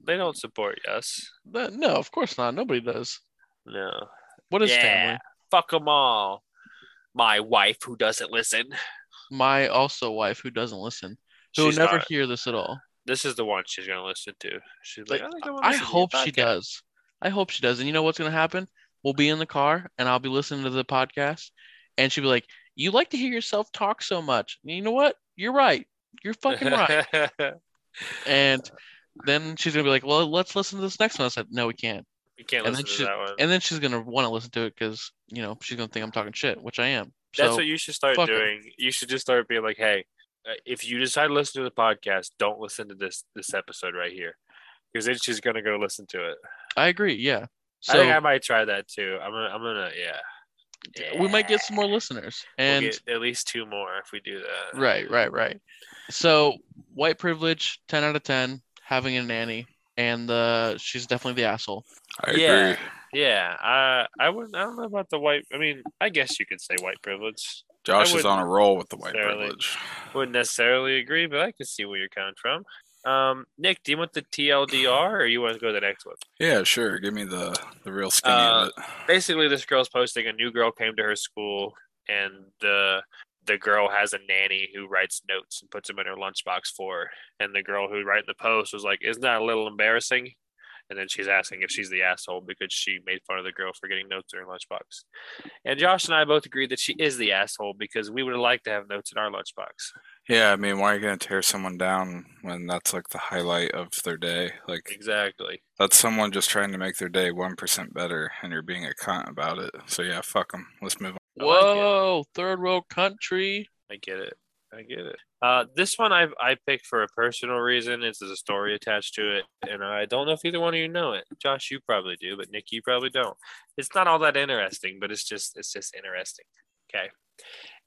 They don't support us. No, of course not. Nobody does. No. What is family? Fuck them all. My wife who doesn't listen. My also wife who doesn't listen. Who will never hear this at all. This is the one she's going to listen to. She's like, I hope she does. I hope she does. And you know what's going to happen? We'll be in the car and I'll be listening to the podcast. And she'll be like, you like to hear yourself talk so much. And you know what? You're right. You're fucking right. And then she's gonna be like, well, let's listen to this next one. I said, no, we can't. You can't listen to that one. And then she's gonna want to listen to it because, you know, she's gonna think I'm talking shit, which I am. That's what you should start doing. You should just start being like, hey, if you decide to listen to the podcast, don't listen to this episode right here, because then she's gonna go listen to it. I agree. Yeah, so I think I might try that too. I'm gonna we might get some more listeners, and we'll get at least two more if we do that. Right. So white privilege, 10 out of 10, having a nanny, and she's definitely the asshole. I agree. Yeah. I don't know about the white. I mean, I guess you could say white privilege. Josh is on a roll with the white privilege. Wouldn't necessarily agree, but I can see where you're coming from. Nick, do you want the TLDR or you want to go to the next one? Yeah, sure. Give me the real skinny of it. Basically, this girl's posting a new girl came to her school, and the girl has a nanny who writes notes and puts them in her lunchbox for her. And the girl who wrote the post was like, isn't that a little embarrassing? And then she's asking if she's the asshole because she made fun of the girl for getting notes in her lunchbox. And Josh and I both agreed that she is the asshole because we would have liked to have notes in our lunchbox. Yeah, I mean, why are you going to tear someone down when that's like the highlight of their day? Like, exactly. That's someone just trying to make their day 1% better, and you're being a cunt about it. So yeah, fuck them. Let's move on. Whoa, like third world country. I get it. This one I picked for a personal reason. It's a story attached to it, and I don't know if either one of you know it. Josh, you probably do, but Nick, you probably don't. It's not all that interesting, but it's just interesting. Okay.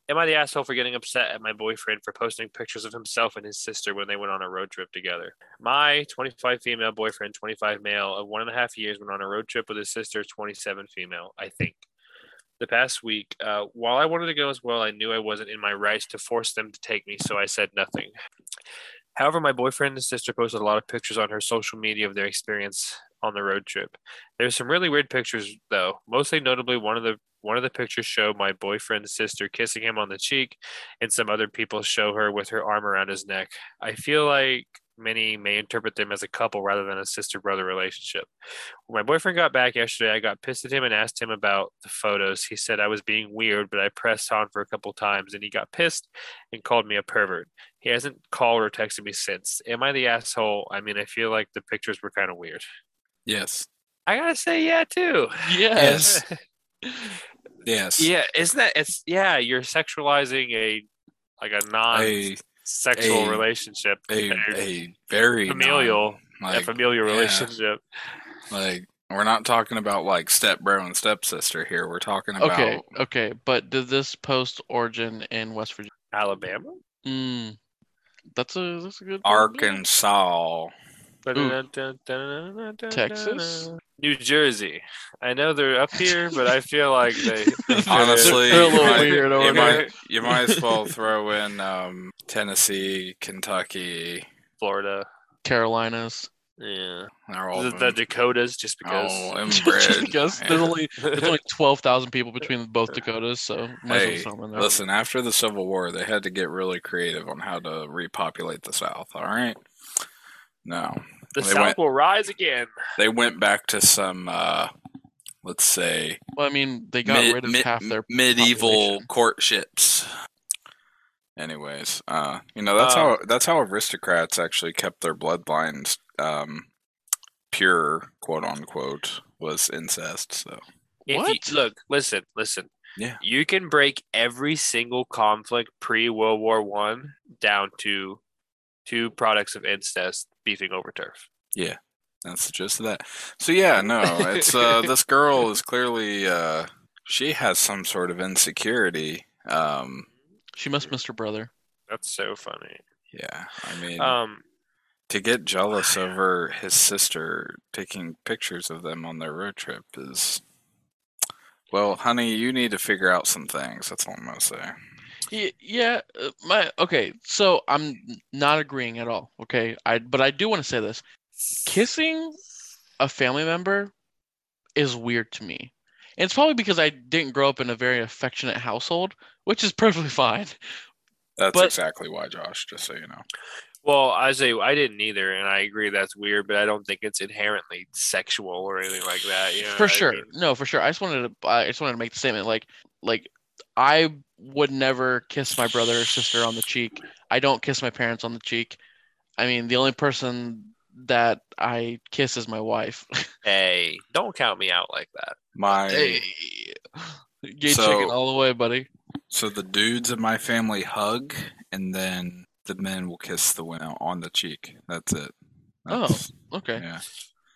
Am I the asshole for getting upset at my boyfriend for posting pictures of himself and his sister when they went on a road trip together? My 25 female boyfriend, 25 male, of 1.5 years went on a road trip with his sister, 27 female, I think. The past week, while I wanted to go as well, I knew I wasn't in my rights to force them to take me, so I said nothing. However, my boyfriend and sister posted a lot of pictures on her social media of their experience on the road trip. There's some really weird pictures, though. Mostly notably, one of the pictures show my boyfriend's sister kissing him on the cheek, and some other people show her with her arm around his neck. I feel like many may interpret them as a couple rather than a sister-brother relationship. When my boyfriend got back yesterday, I got pissed at him and asked him about the photos. He said I was being weird, but I pressed on for a couple times, and he got pissed and called me a pervert. He hasn't called or texted me since. Am I the asshole? I mean, I feel like the pictures were kind of weird. Yes. I gotta say yeah, too. Yes. Yes. Yeah, isn't that, you're sexualizing a non- sexual relationship, a very familial, familial relationship. Like, we're not talking about like stepbro and stepsister here. We're talking about okay. But did this post origin in West Virginia, Alabama? That's a good Arkansas, Texas, New Jersey. I know they're up here, but I feel like they honestly they're a little weird over there. You might as well throw in Tennessee, Kentucky, Florida, Carolinas. Yeah, the Dakotas, just because. Oh, because there's only 12,000 people between both Dakotas, so. Listen, after the Civil War, they had to get really creative on how to repopulate the South. All right, no, the South will rise again. They went back to some let's say. Well, I mean, they got rid of half their medieval courtships. Anyways, you know, that's how aristocrats actually kept their bloodlines pure, quote unquote, was incest. So what? Look, listen. Yeah, you can break every single conflict pre-World War One down to two products of incest beefing over turf. Yeah, that's the gist of that. So yeah, no, it's this girl is clearly she has some sort of insecurity. She must miss her brother. That's so funny. Yeah, I mean, to get jealous over his sister taking pictures of them on their road trip is. Well, honey, you need to figure out some things. That's all I'm going to say. Yeah. Okay, so I'm not agreeing at all, okay? But I do want to say this. Kissing a family member is weird to me. And it's probably because I didn't grow up in a very affectionate household, which is perfectly fine. That's exactly why, Josh, just so you know. Well, I didn't either, and I agree that's weird, but I don't think it's inherently sexual or anything like that. You know for sure, I mean? No, for sure. I just wanted to make the statement like I would never kiss my brother or sister on the cheek. I don't kiss my parents on the cheek. I mean, the only person that I kiss is my wife. Hey, don't count me out like that. Gay chicken all the way, buddy. So the dudes in my family hug, and then. The men will kiss the women on the cheek. That's it. Okay. Yeah.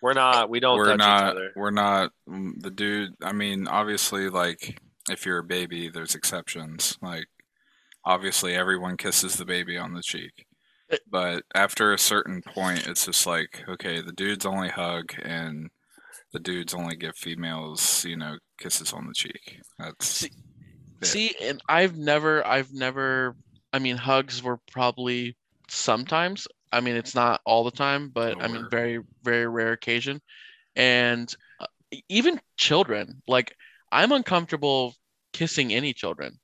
We don't touch each other. We're not the dude. I mean, obviously, like, if you're a baby, there's exceptions. Like, obviously, everyone kisses the baby on the cheek. But after a certain point, it's just like, okay, the dudes only hug and the dudes only give females, you know, kisses on the cheek. And I've never. I mean, hugs were probably sometimes. I mean, it's not all the time, but I mean, very, very rare occasion. And even children, like, I'm uncomfortable kissing any children.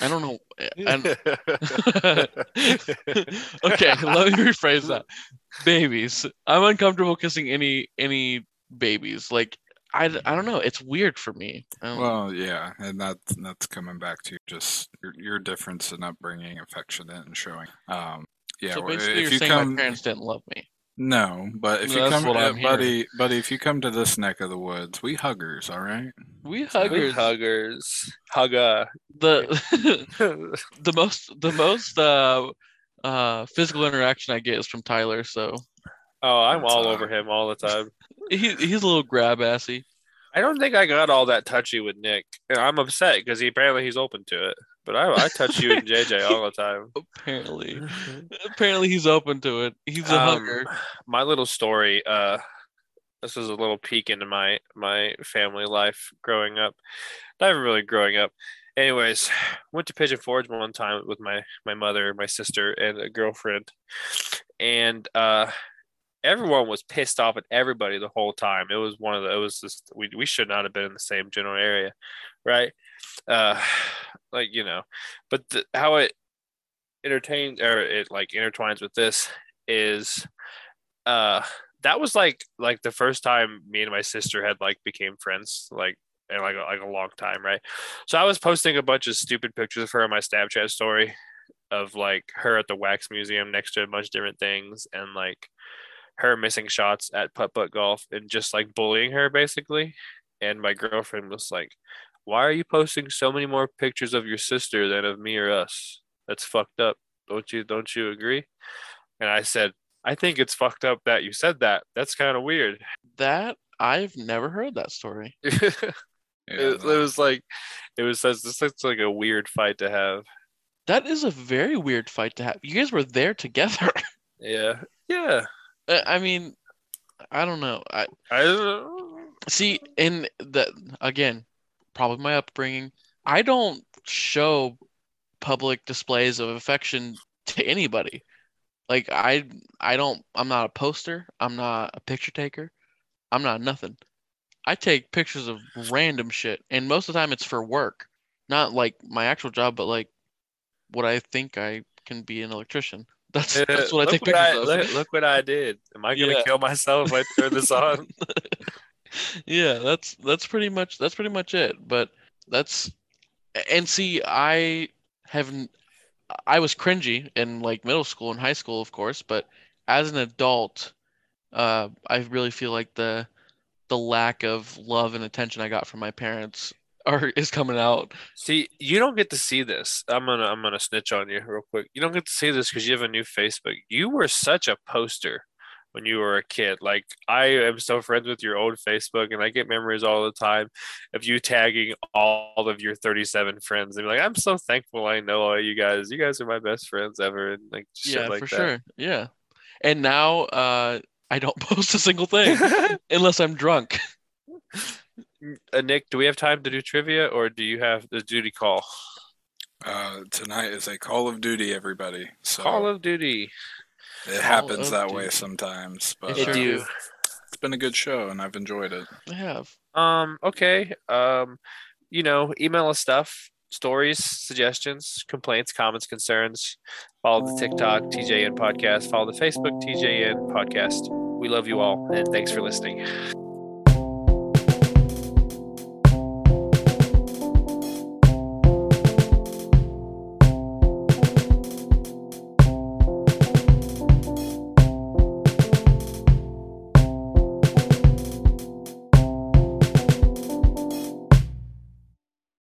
I don't know. Okay, let me rephrase that. Babies. I'm uncomfortable kissing any babies. Like, I don't know. It's weird for me. Yeah, and that's coming back to just your difference in upbringing, affectionate, and showing. Yeah. So basically, you're saying my parents didn't love me. No, but if you come to this neck of the woods, we huggers, all right? We huggers. Hugga. The most physical interaction I get is from Tyler. So. Oh, I'm all over him all the time. He's a little grab-assy. I don't think I got all that touchy with Nick. And I'm upset because apparently he's open to it. But I touch you and JJ all the time. Apparently he's open to it. He's a hugger. My little story, this is a little peek into my family life growing up. Not even really growing up. Anyways, went to Pigeon Forge one time with my mother, my sister, and a girlfriend. And... everyone was pissed off at everybody the whole time. It was one of the. It was just we should not have been in the same general area, right? Like you know, but how it entertains or it like intertwines with this is, that was like the first time me and my sister had like became friends in a long time, right? So I was posting a bunch of stupid pictures of her on my Snapchat story of like her at the wax museum next to a bunch of different things and like. Her missing shots at putt-putt golf and just like bullying her basically. And my girlfriend was like, why are you posting so many more pictures of your sister than of me or us? That's fucked up. Don't you agree? And I said, I think it's fucked up that you said that. That's kind of weird. That I've never heard that story. It's like a weird fight to have. That is a very weird fight to have. You guys were there together. Yeah. Yeah. I mean, I don't know. I don't know. See, and that again, probably my upbringing. I don't show public displays of affection to anybody. Like I don't. I'm not a poster. I'm not a picture taker. I'm not nothing. I take pictures of random shit, and most of the time it's for work, not like my actual job, but like what I think I can be an electrician. That's what I take pictures of. Look what I did. Am I going to kill myself if I throw this on? Yeah, that's pretty much it. But that's, and see, I was cringy in like middle school and high school, of course, but as an adult, I really feel like the lack of love and attention I got from my parents is coming out. See, you don't get to see this. I'm gonna snitch on you real quick. You don't get to see this because you have a new Facebook. You were such a poster when you were a kid. Like, I am so friends with your old Facebook, and I get memories all the time of you tagging all of your 37 friends. And like, I'm so thankful I know all you guys. You guys are my best friends ever, and like shit like that. Yeah, for sure. Yeah, and now I don't post a single thing unless I'm drunk. Nick, do we have time to do trivia, or do you have the duty call? Tonight is a Call of Duty, everybody. So Call of Duty. It happens that way sometimes, but it's been a good show, and I've enjoyed it. I have. Okay. Email us stuff, stories, suggestions, complaints, comments, concerns. Follow the TikTok, TJN Podcast. Follow the Facebook, TJN Podcast. We love you all, and thanks for listening.